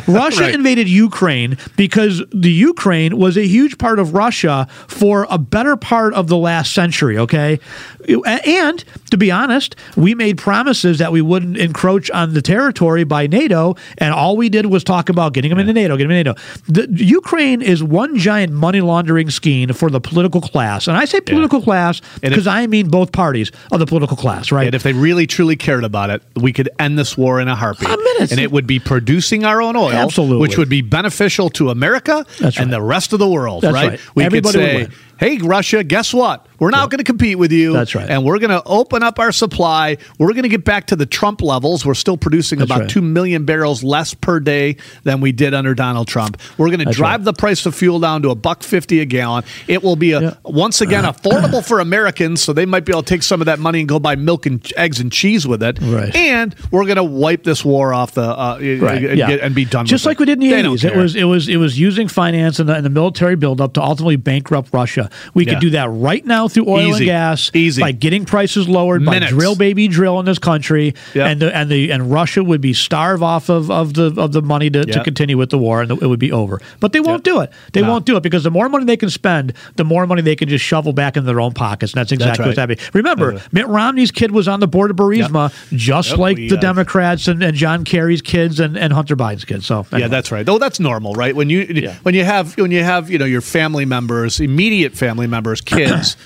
Russia right. invaded Ukraine because the Ukraine was a huge part of Russia for a better part of the last century, okay? And, to be honest, we made promises that we wouldn't encroach on the territory by NATO, and all we did was talk about getting them into NATO, getting them into NATO. The, Ukraine is one giant money laundering scheme for the political class. And I say political yeah. class because I mean both parties of the political class, right? And if they really, truly cared about it, we could end this war in a heartbeat. A minute. And it would be producing our own oil, Absolutely. which would be beneficial to America right. and the rest of the world, That's right? right? We Everybody could say, would win. Hey, Russia, guess what? We're not yeah. going to compete with you. That's right. And we're going to open up our supply. We're going to get back to the Trump levels. We're still producing That's about right. two million barrels less per day than we did under Donald Trump. We're going to drive right. the price of fuel down to a buck fifty a gallon. It will be, a, yeah. once again, affordable for Americans, so they might be able to take some of that money and go buy milk and eggs and cheese with it. Right. And we're going to wipe this war off the uh, right. and, yeah. get, and be done Just with like it. Just like we did in the eighties. It was, it, was, it was using finance and the, and the military buildup to ultimately bankrupt Russia. We yeah. could do that right now through oil Easy. and gas, Easy. by getting prices lowered, Minutes. by drill baby drill in this country, yep. and the, and the and Russia would be starved off of, of the of the money to, yep. to continue with the war, and it would be over. But they won't yep. do it. They no. won't do it because the more money they can spend, the more money they can just shovel back into their own pockets. And that's exactly that's right. what's happening. Remember, yeah. Mitt Romney's kid was on the board of Burisma, yep. just yep. like we, the uh, Democrats and, and John Kerry's kids and, and Hunter Biden's kids. So anyway. yeah, that's right. Oh, that's normal, right? When you yeah. when you have when you have you know your family members, immediate family members, kids,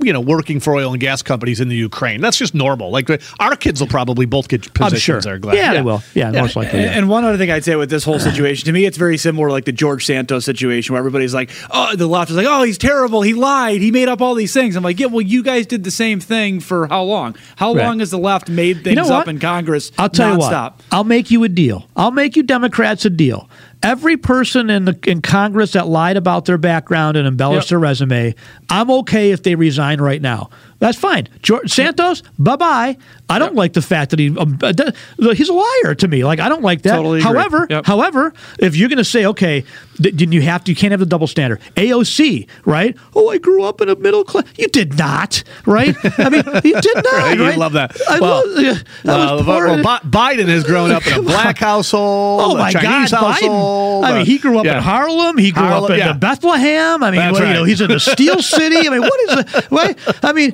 you know, working for oil and gas companies in the Ukraine. That's just normal. Like, our kids will probably both get positions. I'm sure. Are glad. Yeah, yeah, they will. Yeah, yeah. most likely. Yeah. And one other thing I'd say with this whole situation, to me, it's very similar like the George Santos situation where everybody's like, oh, the left is like, oh, he's terrible. He lied. He made up all these things. I'm like, yeah, well, you guys did the same thing for how long? How right. long has the left made things you know up in Congress? I'll tell non-stop? you what. I'll make you a deal. I'll make you Democrats a deal. Every person in the in Congress that lied about their background and embellished yep. their resume, I'm okay if they resign right now. That's fine. George Santos, bye-bye. I don't yep. like the fact that he um, he's a liar to me. Like, I don't like that. Totally however, yep. however, if you're going to say, okay, th- then you have to, you can't have the double standard. A O C, right? Oh, I grew up in a middle class. You did not, right? I mean, you did not, right? You right? love that. I well, love, uh, well, was well, well, Biden has grown up in a black household, oh my a Chinese God, household. Biden. I mean, he grew up yeah. in Harlem. He grew Harlem, up in yeah. Bethlehem. I mean, well, right. you know, he's in the Steel City. I mean, what is the, what? I mean...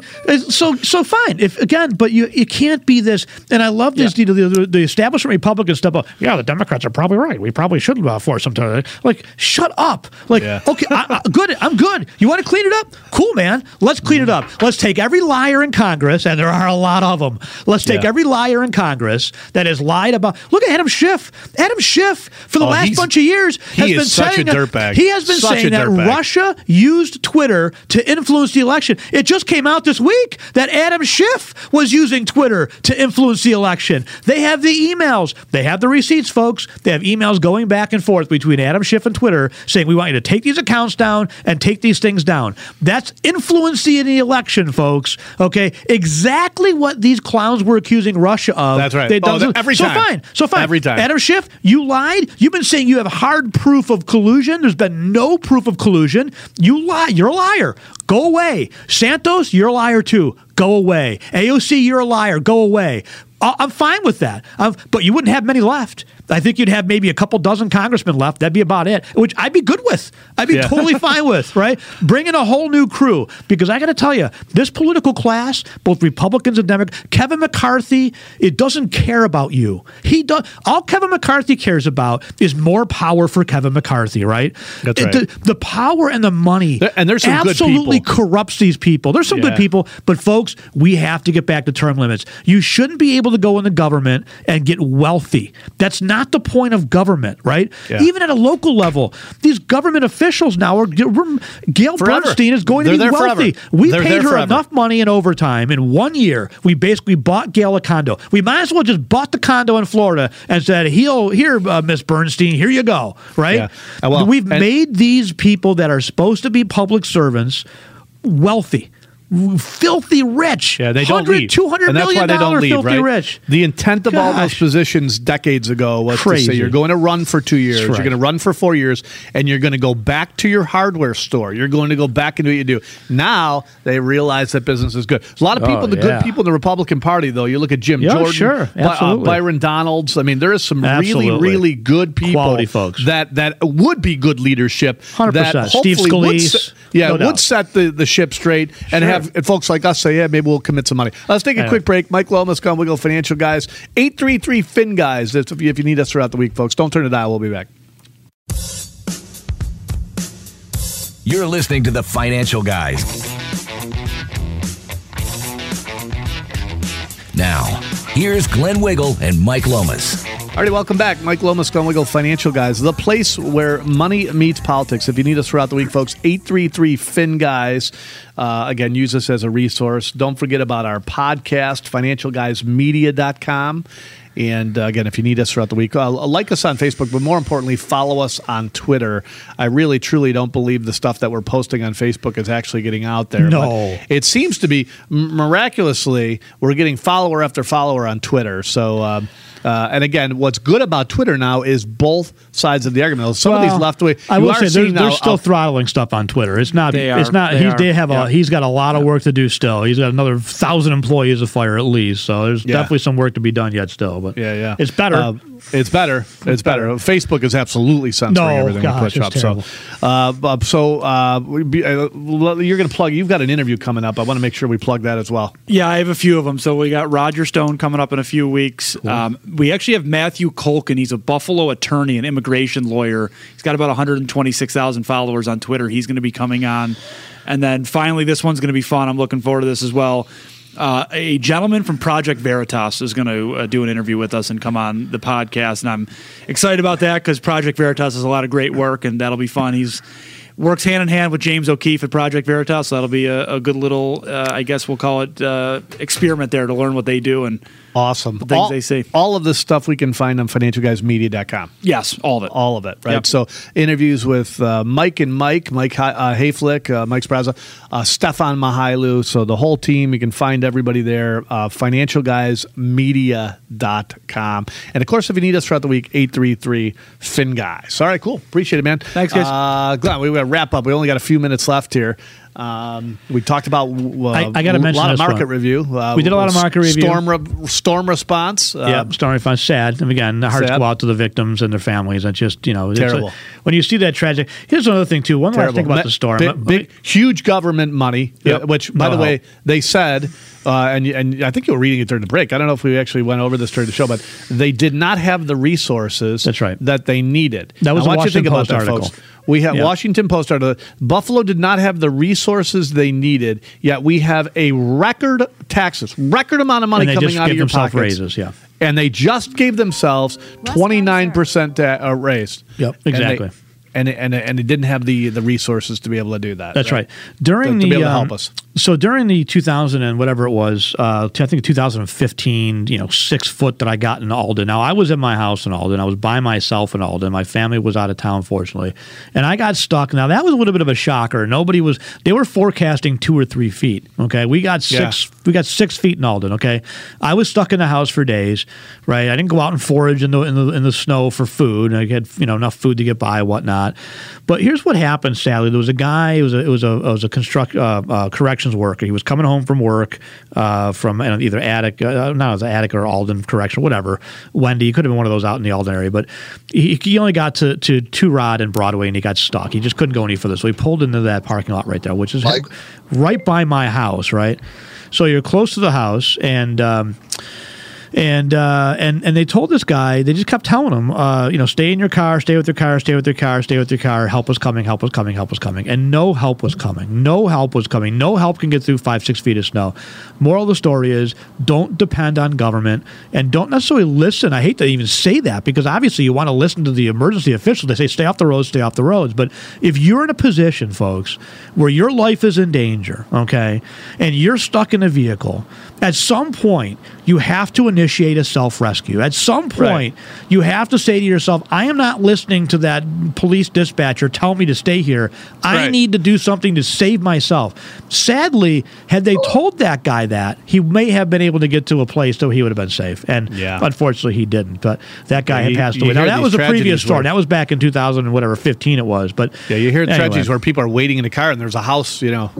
So so fine. If again, but you you can't be this. And I love this. Yeah. You know, the, the establishment Republicans step up. Yeah, the Democrats are probably right. We probably should uh, force them to like shut up. Like yeah. okay, I, I, good. I'm good. You want to clean it up? Cool, man. Let's clean it up. Let's take every liar in Congress, and there are a lot of them. Let's take yeah. every liar in Congress that has lied about. Look at Adam Schiff. Adam Schiff for the oh, last bunch of years has been saying that, he has been such saying that Russia used Twitter to influence the election. It just came out this week. week that Adam Schiff was using Twitter to influence the election. They have the emails. They have the receipts, folks. They have emails going back and forth between Adam Schiff and Twitter saying, we want you to take these accounts down and take these things down. That's influencing the election, folks. Okay? Exactly what these clowns were accusing Russia of. That's right. They oh, done every so time. Fine. So fine. Every time. Adam Schiff, you lied. You've been saying you have hard proof of collusion. There's been no proof of collusion. You lie. You're a liar. Go away. Santos, you're a liar too. Go away. A O C, you're a liar. Go away. I'm fine with that. I'm, but you wouldn't have many left. I think you'd have maybe a couple dozen congressmen left. That'd be about it, which I'd be good with. I'd be yeah. totally fine with, right? Bring in a whole new crew. Because I got to tell you, this political class, both Republicans and Democrats, Kevin McCarthy, it doesn't care about you. He does, all Kevin McCarthy cares about is more power for Kevin McCarthy, right? That's right. The, the power and the money there, and there's some absolutely corrupts these people. There's some yeah. good people. But folks, we have to get back to term limits. You shouldn't be able able to go in the government and get wealthy. That's not the point of government, right? Yeah. Even at a local level, these government officials now are Gail forever. Bernstein is going They're to be wealthy. Forever. We They're paid her forever. enough money in overtime in one year. We basically bought Gail a condo. We might as well just bought the condo in Florida and said, "He'll here, uh, Miss Bernstein. Here you go." Right? Yeah. Uh, well, We've and- made these people that are supposed to be public servants wealthy. Filthy rich. Yeah, they don't leave. two hundred million dollars, and that's why they don't leave, filthy right? rich. The intent of Gosh. all those positions decades ago was Crazy. to say you're going to run for two years, right. you're going to run for four years, and you're going to go back to your hardware store. You're going to go back into what you do. Now they realize that business is good. A lot of people, oh, the yeah. good people in the Republican Party, though, you look at Jim yeah, Jordan, sure. uh, Byron Donalds. I mean, there is some Absolutely. really, really good people Quality folks. That, that would be good leadership. one hundred percent. That Steve Scalise. Would se- yeah, no would doubt. set the, the ship straight sure. and have And folks like us say, yeah, maybe we'll commit some money. Let's take a anyway. quick break. Mike Lomas, Glenn Wiggle, Financial Guys, eight three three, F I N, guys. If you need us throughout the week, folks, don't turn the dial. We'll be back. You're listening to The Financial Guys. Now, here's Glenn Wiggle and Mike Lomas. All right, welcome back. Mike Lomas, Glenn Wiggle, Financial Guys, the place where money meets politics. If you need us throughout the week, folks, eight three three, F I N, guys. Uh, again, use us as a resource. Don't forget about our podcast, financial guys media dot com. And uh, again, if you need us throughout the week, uh, like us on Facebook, but more importantly, follow us on Twitter. I really, truly don't believe the stuff that we're posting on Facebook is actually getting out there. No. But it seems to be, miraculously, we're getting follower after follower on Twitter. So, uh, uh, and again, what's good about Twitter now is both sides of the argument. Some well, of these left-wing... I will say, they're, they're still uh, throttling stuff on Twitter. It's not... They are, it's not. They he's, they have yeah. a, he's got a lot of work to do still. He's got another one thousand employees to fire at least. So there's yeah. definitely some work to be done yet still, but... Yeah, yeah. It's better. Uh, it's better. It's better. Facebook is absolutely censoring no, everything gosh, we push up. Terrible. So, uh, so uh, be, uh, you're going to plug, you've got an interview coming up. I want to make sure we plug that as well. Yeah, I have a few of them. So we got Roger Stone coming up in a few weeks. Cool. Um, we actually have Matthew Culkin. He's a Buffalo attorney, an immigration lawyer. He's got about one hundred twenty-six thousand followers on Twitter. He's going to be coming on. And then finally, this one's going to be fun. I'm looking forward to this as well. Uh, a gentleman from Project Veritas is going to uh, do an interview with us and come on the podcast, and I'm excited about that because Project Veritas is a lot of great work, and that'll be fun. He's works hand in hand with James O'Keefe at Project Veritas, so that'll be a, a good little, uh, I guess we'll call it, uh, experiment there to learn what they do and awesome the things all, they see. All of this stuff we can find on financial guys media dot com. Yes, all of it, all of it. Right. Yep. So interviews with uh, Mike and Mike, Mike uh, Hayflick, uh, Mike Sparraza, uh, Stefan Mihailu. So the whole team. You can find everybody there. Uh, financial guys media dot com. And of course, if you need us throughout the week, eight three three, F I N, guys. All right, cool. Appreciate it, man. Thanks, guys. Uh, Glenn, we got to wrap up. We only got a few minutes left here. Um, we talked about uh, I, I gotta a lot of market one. review. Uh, we did a lot of market review. Storm, re- storm response. Uh, yeah, storm response. Sad. And again, the hearts go out to the victims and their families. It's just, you know, terrible. It's a, when you see that tragic. Here's another thing, too. One terrible. last thing about Ma- the storm. Big, big, huge government money, yep. which, by no the way, help. they said, uh, and and I think you were reading it during the break. I don't know if we actually went over this during the show, but they did not have the resources That's right. that they needed. That was now, a Washington you think Post about that, article. Folks. We have yep. Washington Post article. Buffalo did not have the resources they needed, yet we have a record taxes, record amount of money coming out of your pockets. Raises, yeah. And they just gave themselves twenty-nine percent ta- uh, raise. Yep, exactly. And they, And and and it didn't have the, the resources to be able to do that. That's right. right. During to, to the be able to help us. Um, so during the two thousand and whatever it was, uh, I think two thousand fifteen, you know, six foot that I got in Alden. Now I was in my house in Alden. I was by myself in Alden. My family was out of town, fortunately, and I got stuck. Now that was a little bit of a shocker. Nobody was. They were forecasting two or three feet. Okay, we got six. Yeah. We got six feet in Alden. Okay, I was stuck in the house for days. Right, I didn't go out and forage in the in the, in the snow for food. I had you know enough food to get by, whatnot. But here's what happened, sadly. There was a guy, it was a, it was a, it was a construct, uh, uh, corrections worker. He was coming home from work uh, from either Attic, uh, not as Attic or Alden Correction, whatever, Wendy. He could have been one of those out in the Alden area. But he, he only got to, to Two Rod and Broadway, and he got stuck. He just couldn't go any further. So he pulled into that parking lot right there, which is Mike. right by my house, right? So you're close to the house, and... Um, And uh, and and they told this guy, they just kept telling him, uh, you know, stay in your car, stay with your car, stay with your car, stay with your car. Help was coming, help was coming, help was coming, and no help was coming. No help was coming. No help can get through five, six feet of snow. Moral of the story is, don't depend on government and don't necessarily listen. I hate to even say that because obviously you want to listen to the emergency officials. They say stay off the roads, stay off the roads. But if you're in a position, folks, where your life is in danger, okay, and you're stuck in a vehicle, at some point you have to initiate a self-rescue. At some point, right. you have to say to yourself, I am not listening to that police dispatcher tell me to stay here. I right. need to do something to save myself. Sadly, had they told that guy that, he may have been able to get to a place so he would have been safe. And yeah. unfortunately, he didn't. But that guy yeah, had passed you, away. You now, that was a previous story. Where, that was back in two thousand and whatever, fifteen it was. But yeah, you hear anyway. tragedies where people are waiting in a car and there's a house, you know,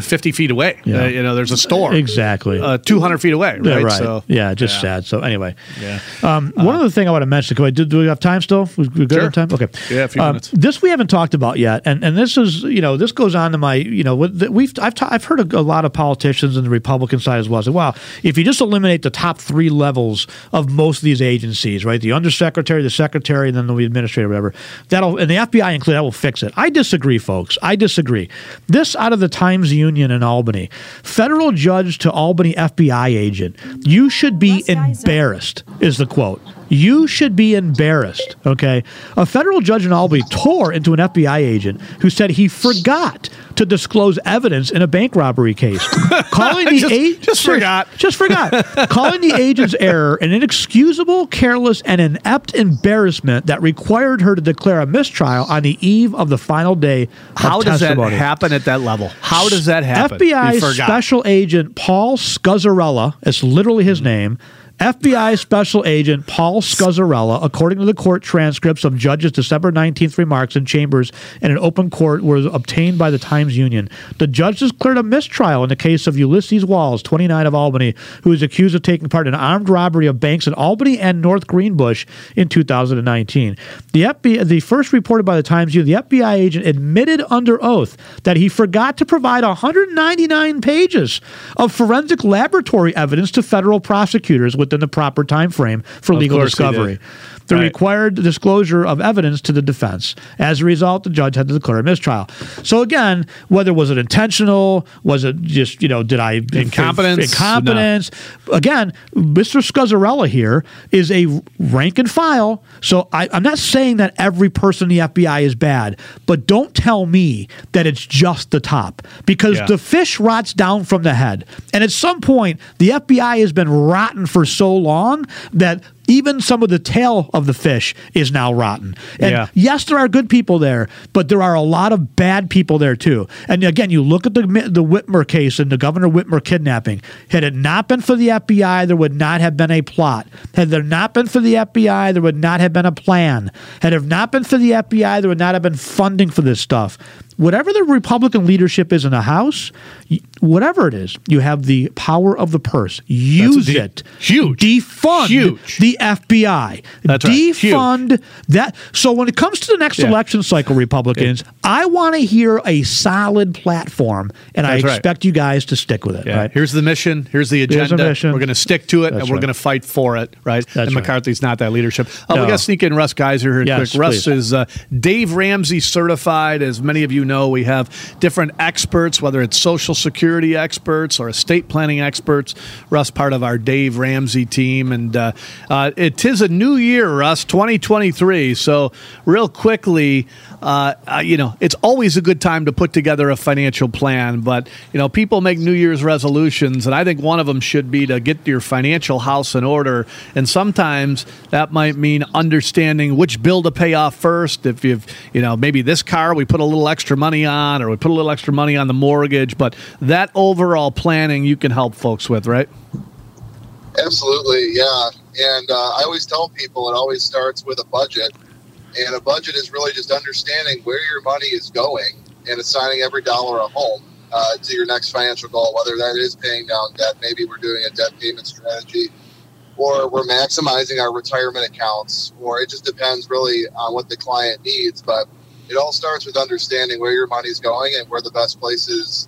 fifty feet away. Yeah. Uh, you know, there's a store. Exactly. Uh, two hundred feet away. Right. Yeah, right. So, yeah just yeah. sad. So anyway, yeah. um, one uh, other thing I want to mention. Can we, do, do we have time still? We, we good sure. on time? Okay. Yeah, a few um, minutes. This we haven't talked about yet, and and this is you know this goes on to my you know we've I've ta- I've heard a, a lot of politicians on the Republican side as well say, wow, if you just eliminate the top three levels of most of these agencies, right, the undersecretary, the secretary, and then the administrator, whatever, that'll and the F B I included, that will fix it. I disagree, folks. I disagree. This out of the Times Union in Albany, federal judge to Albany F B I agent, you should be embarrassed, is the quote. You should be embarrassed, okay? A federal judge in Albany tore into an F B I agent who said he forgot to disclose evidence in a bank robbery case. Calling the just, a- just forgot. Just forgot. Calling the agent's error an inexcusable, careless, and inept embarrassment that required her to declare a mistrial on the eve of the final day of How testimony. How does that happen at that level? How does that happen? F B I Special Agent Paul Scuzzarella, that's literally his name, F B I Special Agent Paul Scuzzarella, according to the court transcripts of judge's December nineteenth remarks in chambers in an open court, were obtained by the Times Union. The judge declared a mistrial in the case of Ulysses Walls, twenty-nine of Albany, who is accused of taking part in an armed robbery of banks in Albany and North Greenbush in two thousand nineteen. The F B I, the first reported by the Times Union, the F B I agent admitted under oath that he forgot to provide one hundred ninety-nine pages of forensic laboratory evidence to federal prosecutors with within the proper time frame for legal discovery. The right. required disclosure of evidence to the defense. As a result, the judge had to declare a mistrial. So again, whether was it intentional, was it just, you know, did I... Incompetence. Inf- incompetence. No. Again, Mister Scuzzarella here is a rank and file, so I, I'm not saying that every person in the F B I is bad, but don't tell me that it's just the top, because yeah. the fish rots down from the head. And at some point, the F B I has been rotten for so long that even some of the tail of the fish is now rotten. And yeah. yes, there are good people there, but there are a lot of bad people there too. And again, you look at the the Whitmer case and the Governor Whitmer kidnapping. Had it not been for the F B I, there would not have been a plot. Had there not been for the F B I, there would not have been a plan. Had it not been for the F B I, there would not have been funding for this stuff. Whatever the Republican leadership is in the House, whatever it is, you have the power of the purse. Use de- it. Huge. Defund huge. The F B I. That's Defund right. that. So when it comes to the next yeah. election cycle, Republicans, yeah. I want to hear a solid platform, and That's I expect right. you guys to stick with it. Yeah. Right? Here's the mission. Here's the agenda. Here's mission. We're going to stick to it, That's and we're right. going to fight for it. Right? That's and McCarthy's right. not that leadership. Uh, no. We got to sneak in Russ Geiser here yes, quick. Russ please. is uh, Dave Ramsey certified, as many of you know. We have different experts, whether it's Social Security experts or estate planning experts. Russ, part of our Dave Ramsey team, and uh, uh, it is a new year, Russ, twenty twenty-three. So, real quickly, uh, uh, you know, it's always a good time to put together a financial plan. But you know, people make New Year's resolutions, and I think one of them should be to get your financial house in order. And sometimes that might mean understanding which bill to pay off first. If you've, you know, maybe this car, we put a little extra money on, or we put a little extra money on the mortgage, but that overall planning you can help folks with, right? Absolutely, yeah. And uh, I always tell people it always starts with a budget, and a budget is really just understanding where your money is going and assigning every dollar a home uh, to your next financial goal, whether that is paying down debt, maybe we're doing a debt payment strategy, or we're maximizing our retirement accounts, or it just depends really on what the client needs, but it all starts with understanding where your money's going and where the best places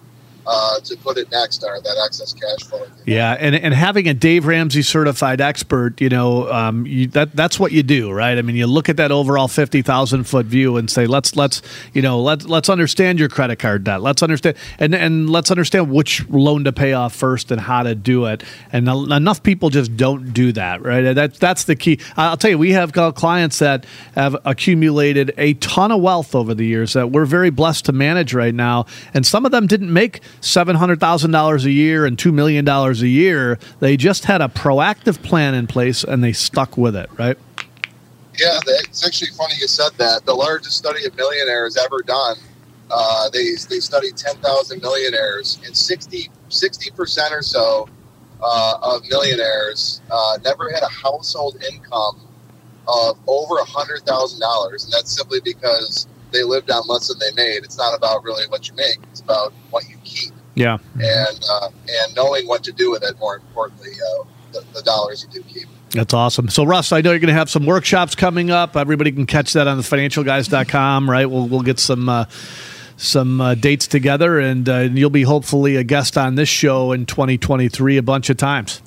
uh, to put it next are that excess cash flow. Yeah, and, and having a Dave Ramsey certified expert, you know, um, you, that that's what you do, right? I mean, you look at that overall fifty thousand foot view and say, let's let's you know let's let's understand your credit card debt, let's understand and and let's understand which loan to pay off first and how to do it. And enough people just don't do that, right? That that's the key. I'll tell you, we have clients that have accumulated a ton of wealth over the years that we're very blessed to manage right now, and some of them didn't make seven hundred thousand dollars a year and two million dollars a year. They just had a proactive plan in place, and they stuck with it, right? Yeah, it's actually funny you said that. The largest study of millionaires ever done, uh, they they studied ten thousand millionaires, and sixty percent or so uh, of millionaires uh, never had a household income of over one hundred thousand dollars, and that's simply because they lived on less than they made. It's not about really what you make. It's about what you keep. Yeah. And uh, and knowing what to do with it, more importantly, uh, the, the dollars you do keep. That's awesome. So, Russ, I know you're going to have some workshops coming up. Everybody can catch that on the financial guys dot com, right? We'll we'll get some uh, some uh, dates together, and uh, you'll be hopefully a guest on this show in twenty twenty-three a bunch of times.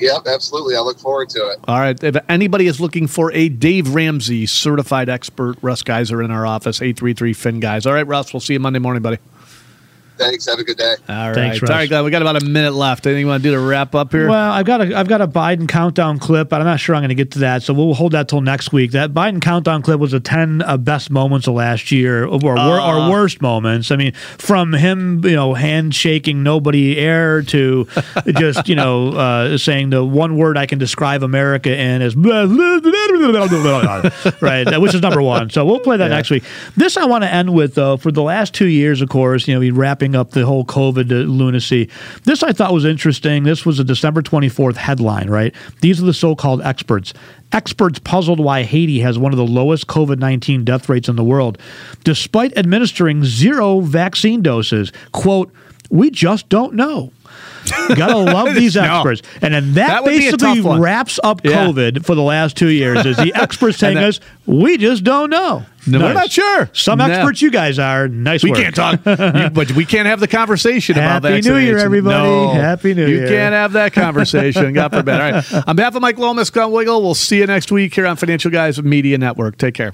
Yep, absolutely. I look forward to it. All right. If anybody is looking for a Dave Ramsey certified expert, Russ Geiser in our office, eight three three, F I N, guys. All right, Russ, we'll see you Monday morning, buddy. Thanks. Have a good day. All right. Thanks, Russ. All right, guys, we got about a minute left. Anything you want to do to wrap up here? Well, I've got a I've got a Biden countdown clip, but I'm not sure I'm going to get to that, so we'll hold that till next week. That Biden countdown clip was the ten uh, best moments of last year, or uh, or worst moments. I mean, from him, you know, handshaking nobody air to just you know uh, saying the one word I can describe America in is right, which is number one. So we'll play that yeah. next week. This I want to end with though. For the last two years, of course, you know, we wrapping up the whole COVID lunacy. This I thought was interesting. This was a December twenty-fourth headline, right? These are the so-called experts. Experts puzzled why Haiti has one of the lowest COVID nineteen death rates in the world, despite administering zero vaccine doses. Quote, "We just don't know." You gotta love these experts. No. And then that, that basically wraps up COVID yeah. for the last two years is the experts saying us, we just don't know. No, nice. We're not sure. Some no. experts you guys are. Nice we work. We can't talk, you, but we can't have the conversation about that. Happy New Year, everybody. No, Happy New you Year. You can't have that conversation. God forbid. All right. On behalf of Mike Lomas, Glenn Wiggle, we'll see you next week here on Financial Guys Media Network. Take care.